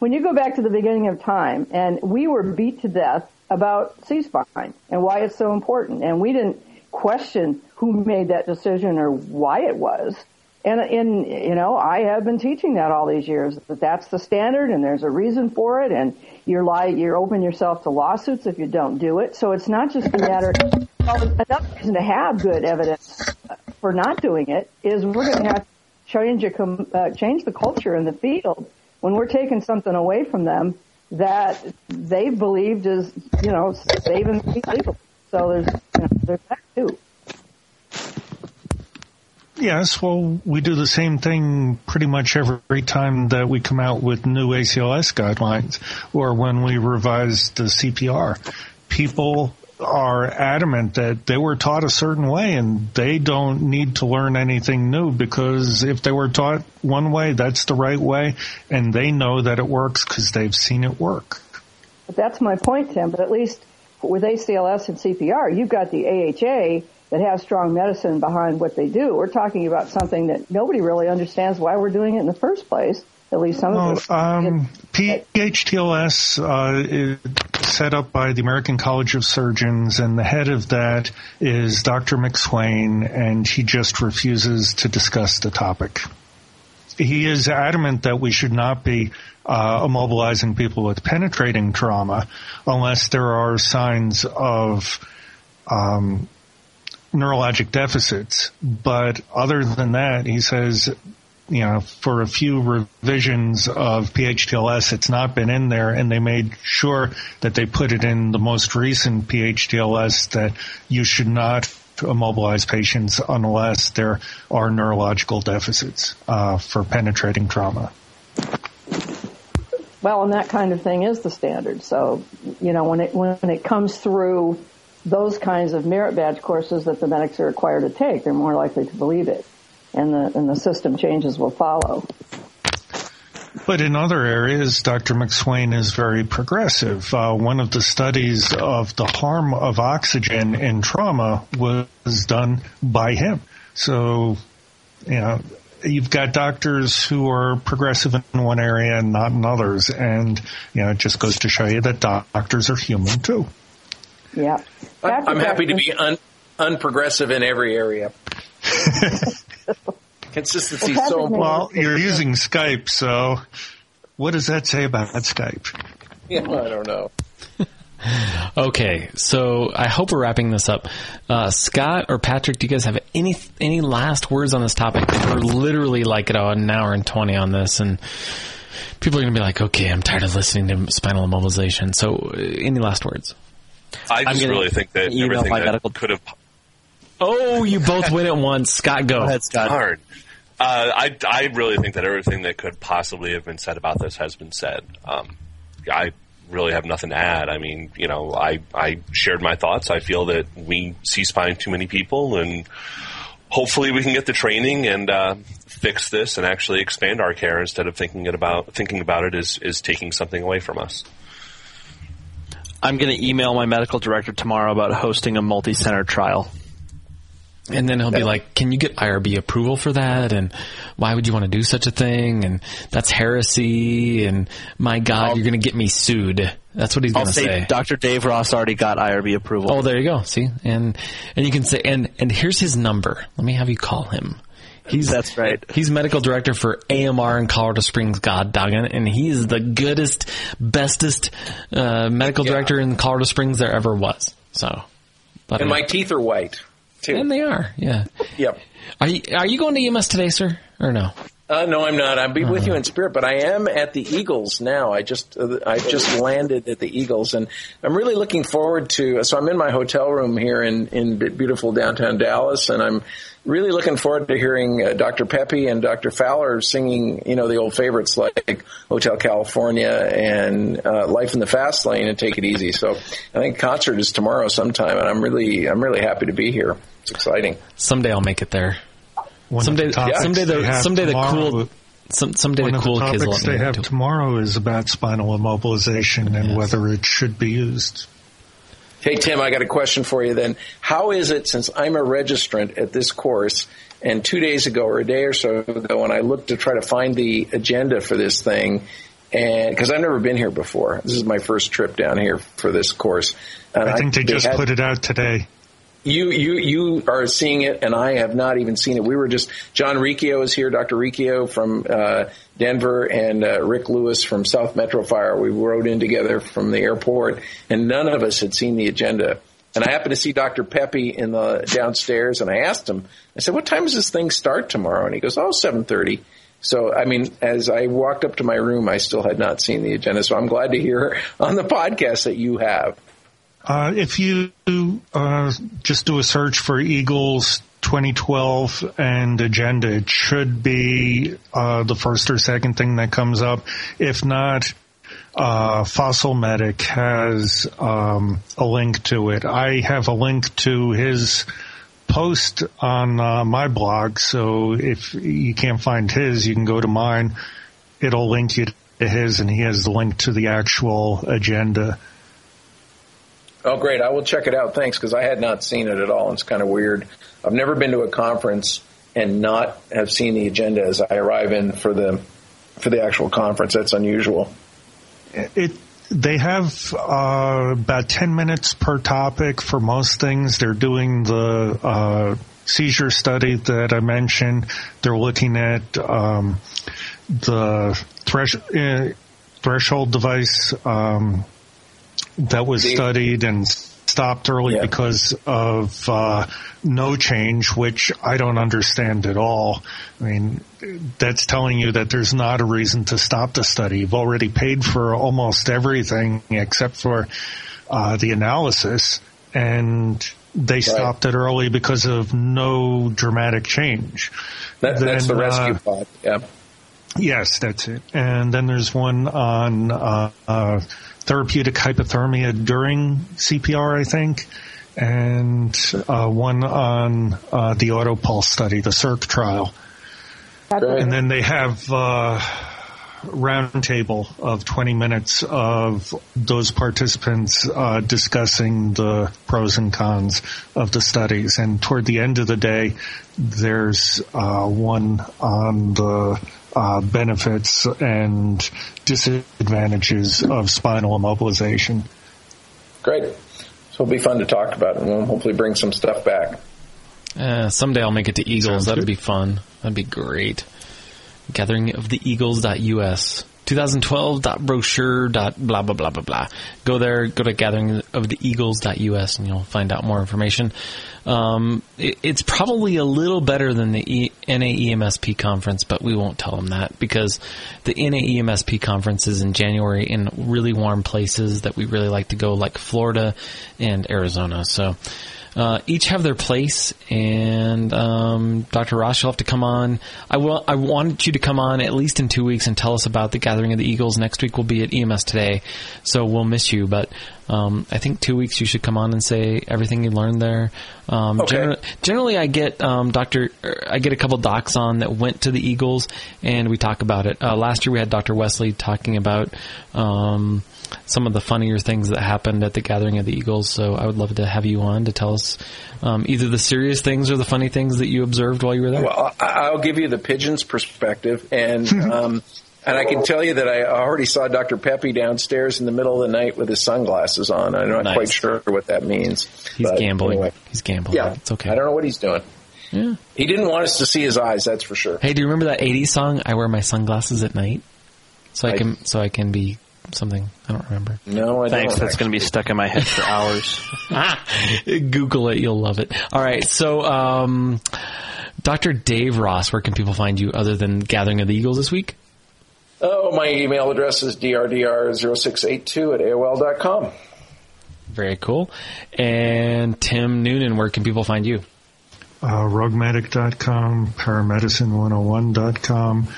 When you go back to the beginning of time, and we were beat to death about C-spine and why it's so important, and we didn't question who made that decision or why it was. And, and, you know, I have been teaching that all these years, that that's the standard and there's a reason for it, and you're li- you're open yourself to lawsuits if you don't do it. So it's not just a matter of, well, another reason to have good evidence for not doing it is we're going to have to change, a com- uh, change the culture in the field when we're taking something away from them that they've believed is, you know, safe and legal. So there's, you know, there's that too. Yes, well, we do the same thing pretty much every time that we come out with new A C L S guidelines or when we revise the C P R. People are adamant that they were taught a certain way and they don't need to learn anything new, because if they were taught one way, that's the right way, and they know that it works because they've seen it work. But that's my point, Tim, but at least with A C L S and C P R, you've got the A H A that has strong medicine behind what they do. We're talking about something that nobody really understands why we're doing it in the first place, at least some well, of us. Um, P H T L S uh, is set up by the American College of Surgeons, and the head of that is Doctor McSwain, and she just refuses to discuss the topic. He is adamant that we should not be uh, immobilizing people with penetrating trauma unless there are signs of... Um, neurologic deficits, but other than that, he says, you know, for a few revisions of P H T L S, it's not been in there, and they made sure that they put it in the most recent P H T L S that you should not immobilize patients unless there are neurological deficits uh, for penetrating trauma. Well, and that kind of thing is the standard. So, you know, when it when it comes through those kinds of merit badge courses that the medics are required to take, they're more likely to believe it, and the and the system changes will follow. But in other areas, Doctor McSwain is very progressive. Uh, one of the studies of the harm of oxygen in trauma was done by him. So, you know, you've got doctors who are progressive in one area and not in others, and, you know, it just goes to show you that doctors are human too. Yeah, Doctor I'm happy to be un, unprogressive in every area. Consistency is so important. Well, you're using Skype, so what does that say about Skype? Yeah, I don't know. Okay, so I hope we're wrapping this up. Uh, Scott or Patrick, do you guys have any any last words on this topic? We're literally like at an hour and twenty on this, and people are going to be like, okay, I'm tired of listening to spinal immobilization. So uh, any last words? I just really think that everything that medical... could have... Oh, you both win at once. Scott, go. Go ahead, Scott. Hard. Uh, I, I really think that everything that could possibly have been said about this has been said. Um, I really have nothing to add. I mean, you know, I, I shared my thoughts. I feel that we C-spine too many people, and hopefully we can get the training and uh, fix this and actually expand our care instead of thinking it about thinking about it as, as taking something away from us. I'm going to email my medical director tomorrow about hosting a multi-center trial. And then he'll be like, can you get I R B approval for that? And why would you want to do such a thing? And that's heresy. And my God, I'll, you're going to get me sued. That's what he's going to say, say. Doctor Dave Ross already got I R B approval. Oh, there you go. See? And and you can say, and, and here's his number. Let me have you call him. He's, That's right. He's medical director for A M R in Colorado Springs, God doggone, and he is the goodest, bestest uh, medical yeah. director in Colorado Springs there ever was. So, but and my know. teeth are white, too. And they are, yeah. Yep. Are you, are you going to E M S today, sir, or no? Uh, no, I'm not. I'll be with you in spirit, but I am at the Eagles now. I just uh, I just landed at the Eagles, and I'm really looking forward to. So I'm in my hotel room here in in beautiful downtown Dallas, and I'm really looking forward to hearing uh, Doctor Peppy and Doctor Fowler singing, you know, the old favorites like Hotel California and uh, Life in the Fast Lane and Take It Easy. So I think concert is tomorrow sometime, and I'm really I'm really happy to be here. It's exciting. Someday I'll make it there. One someday, the yeah. someday the someday tomorrow, the cool some, someday the cool the kids. One of the topics they have tomorrow is about spinal immobilization yes. and whether it should be used. Hey Tim, I got a question for you. Then, how is it since I'm a registrant at this course, and two days ago or a day or so ago, when I looked to try to find the agenda for this thing, and because I've never been here before, this is my first trip down here for this course. And I think I, they, they just had, put it out today. You, you, you are seeing it, and I have not even seen it. We were just, John Riccio is here, Doctor Riccio from, uh, Denver, and, uh, Rick Lewis from South Metro Fire. We rode in together from the airport, and none of us had seen the agenda. And I happened to see Doctor Peppy in the downstairs, and I asked him, I said, what time does this thing start tomorrow? And he goes, oh, seven thirty. So, I mean, as I walked up to my room, I still had not seen the agenda. So I'm glad to hear on the podcast that you have. Uh, if you uh, just do a search for Eagles twenty twelve and agenda, it should be uh, the first or second thing that comes up. If not, uh, Fossil Medic has um, a link to it. I have a link to his post on uh, my blog, so if you can't find his, you can go to mine. It'll link you to his, and he has the link to the actual agenda. Oh, great. I will check it out. Thanks, because I had not seen it at all. It's kind of weird. I've never been to a conference and not have seen the agenda as I arrive in for the for the actual conference. That's unusual. It They have uh, about ten minutes per topic for most things. They're doing the uh, seizure study that I mentioned. They're looking at um, the thresh, uh, threshold device um that was studied and stopped early yeah. because of uh, no change, which I don't understand at all. I mean, that's telling you that there's not a reason to stop the study. You've already paid for almost everything except for uh, the analysis, and they stopped right. it early because of no dramatic change. That, then, that's the rescue uh, pod, yeah. Yes, that's it. And then there's one on uh, uh, therapeutic hypothermia during C P R, I think, and uh, one on uh, the autopulse study, the C I R C trial. Right. And then they have a roundtable of twenty minutes of those participants uh, discussing the pros and cons of the studies. And toward the end of the day, there's uh, one on the Uh, benefits and disadvantages of spinal immobilization. Great. So it'll be fun to talk about, and we'll hopefully bring some stuff back. Uh, someday I'll make it to Eagles. That'd be fun. That'd be great. Gathering of the Eagles.us. twenty twelve brochure blah blah blah blah blah. Go there, go to gathering of the eagles.us, and you'll find out more information. Um, it, it's probably a little better than the e- N A E M S P conference, but we won't tell them that because the N A E M S P conference is in January in really warm places that we really like to go, like Florida and Arizona. So uh, each have their place, and um, Doctor Ross, you'll have to come on. I will. I wanted you to come on at least in two weeks and tell us about the Gathering of the Eagles. Next week will be at E M S Today, so we'll miss you, but um, I think two weeks you should come on and say everything you learned there. Um, okay. generally, generally, I get um, Doctor. I get a couple docs on that went to the Eagles, and we talk about it. Uh, last year we had Doctor Wesley talking about um, some of the funnier things that happened at the Gathering of the Eagles. So I would love to have you on to tell us um, either the serious things or the funny things that you observed while you were there. Well, I'll give you the pigeon's perspective, and um, and I can tell you that I already saw Doctor Peppy downstairs in the middle of the night with his sunglasses on. I'm not nice. quite sure what that means. He's gambling. Anyway. He's gambling. Yeah, it's okay. I don't know what he's doing. Yeah, he didn't want us to see his eyes. That's for sure. Hey, do you remember that eighties song? I wear my sunglasses at night, so I, I can so I can be. Something. I don't remember. No, I Thanks. don't. Thanks. That's going to be stuck in my head for hours. Google it. You'll love it. All right. So, um, Doctor Dave Ross, where can people find you other than Gathering of the Eagles this week? Oh, my email address is d r d r zero six eight two at A O L dot com. Very cool. And Tim Noonan, where can people find you? Uh, Rogmatic dot com, Paramedicine one oh one dot com.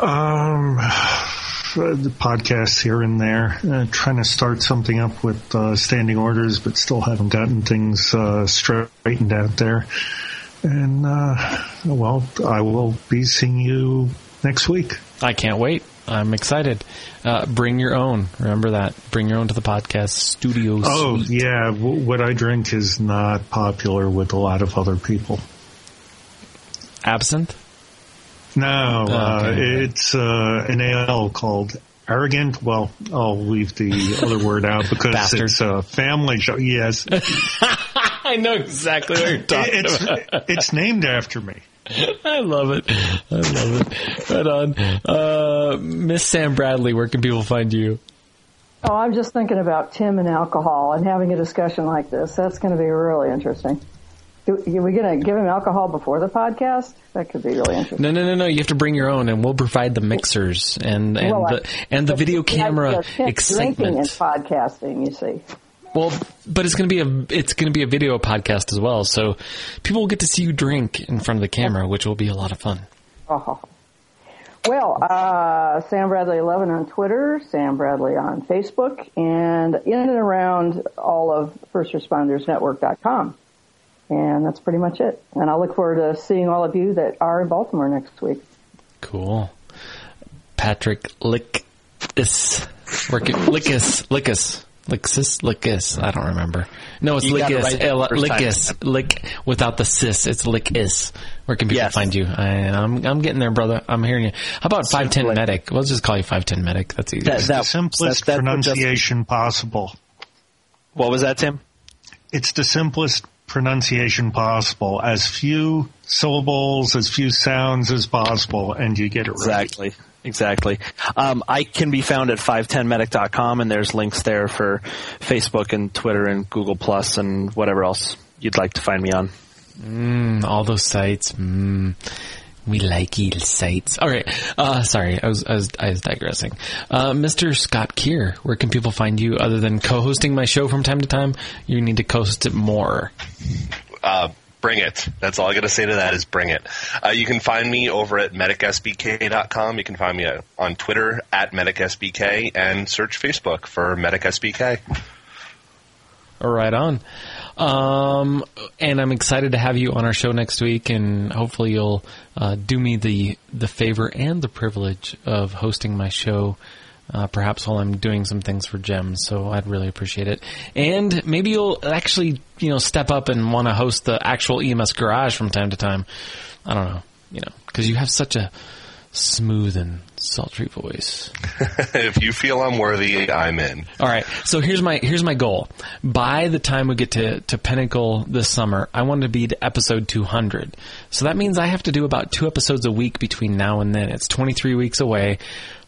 Um, the podcasts here and there. Uh, trying to start something up with uh, standing orders, but still haven't gotten things uh, straightened out there. And, uh, well, I will be seeing you next week. I can't wait. I'm excited. Uh, bring your own. Remember that. Bring your own to the podcast studio. Oh, suite. Yeah. W- what I drink is not popular with a lot of other people. Absinthe? No. Oh, uh, okay. It's uh, an ale called Arrogant. Well, I'll leave the other word out because Bastard. It's a family show. Yes. I know exactly what you're talking it's, about. It's named after me. I love it. I love it. Right on. Uh, Miss Sam Bradley, where can people find you? Oh, I'm just thinking about Tim and alcohol and having a discussion like this. That's going to be really interesting. Do, are we going to give him alcohol before the podcast? That could be really interesting. No, no, no, no. You have to bring your own, and we'll provide the mixers and, and, well, the, and the video camera excitement. Drinking and podcasting, you see. Well, but it's going to be a it's going to be a video podcast as well, so people will get to see you drink in front of the camera, which will be a lot of fun. Oh. Well, uh, Sam Bradley eleven on Twitter, Sam Bradley on Facebook, and in and around all of first responders network dot com. And that's pretty much it. And I look forward to seeing all of you that are in Baltimore next week. Cool. Patrick Lickis. Lickis. Lickis. Lickis, Lickis. I don't remember. No, it's Lickis. Lickis. Lick without the sis. It's Lickis. Where can people yes. find you? I, I'm I'm getting there, brother. I'm hearing you. How about five ten medic? We'll just call you five ten medic. That's easy. That, that, the simplest that, that pronunciation that, possible. What was that, Tim? It's the simplest pronunciation possible. As few syllables, as few sounds as possible, and you get it right. Exactly. Exactly. Um, I can be found at five ten medic dot com, and there's links there for Facebook and Twitter and Google Plus and whatever else you'd like to find me on. Mm, all those sites. Mm, we like you sites. All right. Uh, sorry, I was, I was I was digressing. Uh, Mister Scott Keir, where can people find you other than co-hosting my show from time to time? You need to co-host it more. Uh Bring it. That's all I got to say to that is bring it. Uh, you can find me over at medic s b k dot com. You can find me on Twitter at medic s b k and search Facebook for medic s b k. All right on. Um, and I'm excited to have you on our show next week, and hopefully you'll uh, do me the, the favor and the privilege of hosting my show Uh, perhaps while I'm doing some things for Gems, so I'd really appreciate it. And maybe you'll actually, you know, step up and want to host the actual E M S Garage from time to time. I don't know, you know, because you have such a smooth and sultry voice. If you feel I'm worthy, I'm in. All right, so here's my here's my goal. By the time we get to, to Pinnacle this summer, I want to be to episode two hundred. So that means I have to do about two episodes a week between now and then. It's twenty-three weeks away.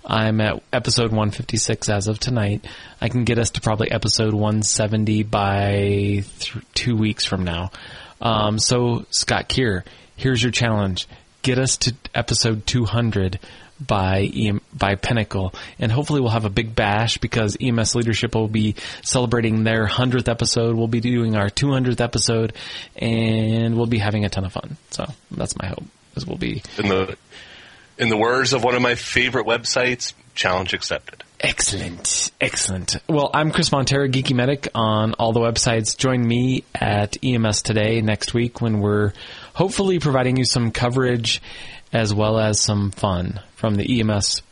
I'm at episode one fifty-six as of tonight. I can get us to probably episode one seventy by th- two weeks from now. Um, so, Scott Keir, here's your challenge. Get us to episode two hundred by E M- by Pinnacle. And hopefully we'll have a big bash because E M S Leadership will be celebrating their one hundredth episode. We'll be doing our two hundredth episode, and we'll be having a ton of fun. So, that's my hope, is we'll be... In the- In the words of one of my favorite websites, challenge accepted. Excellent. Excellent. Well, I'm Chris Montero, Geeky Medic, on all the websites. Join me at E M S Today next week when we're hopefully providing you some coverage as well as some fun from the E M S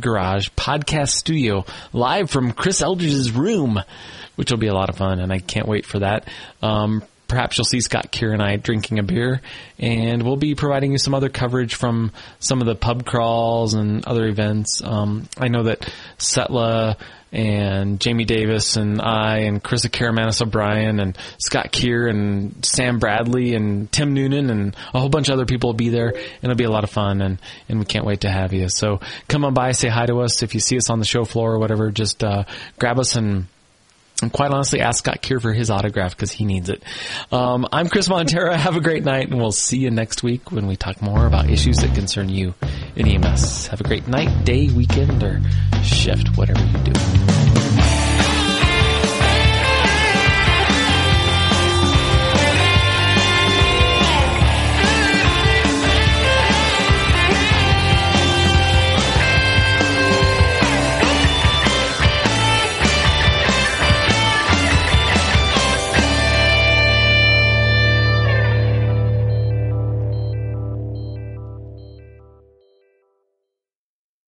Garage Podcast Studio live from Chris Eldridge's room, which will be a lot of fun, and I can't wait for that. Um, Perhaps you'll see Scott Keir and I drinking a beer, and we'll be providing you some other coverage from some of the pub crawls and other events. Um, I know that Setla and Jamie Davis and I and Chris Karamanis O'Brien and Scott Keir and Sam Bradley and Tim Noonan and a whole bunch of other people will be there, and it'll be a lot of fun, and, and we can't wait to have you. So come on by, say hi to us. If you see us on the show floor or whatever, just uh, grab us and And quite honestly, ask Scott Kier for his autograph because he needs it. Um, I'm Chris Montera. Have a great night, and we'll see you next week when we talk more about issues that concern you in E M S. Have a great night, day, weekend, or shift, whatever you do.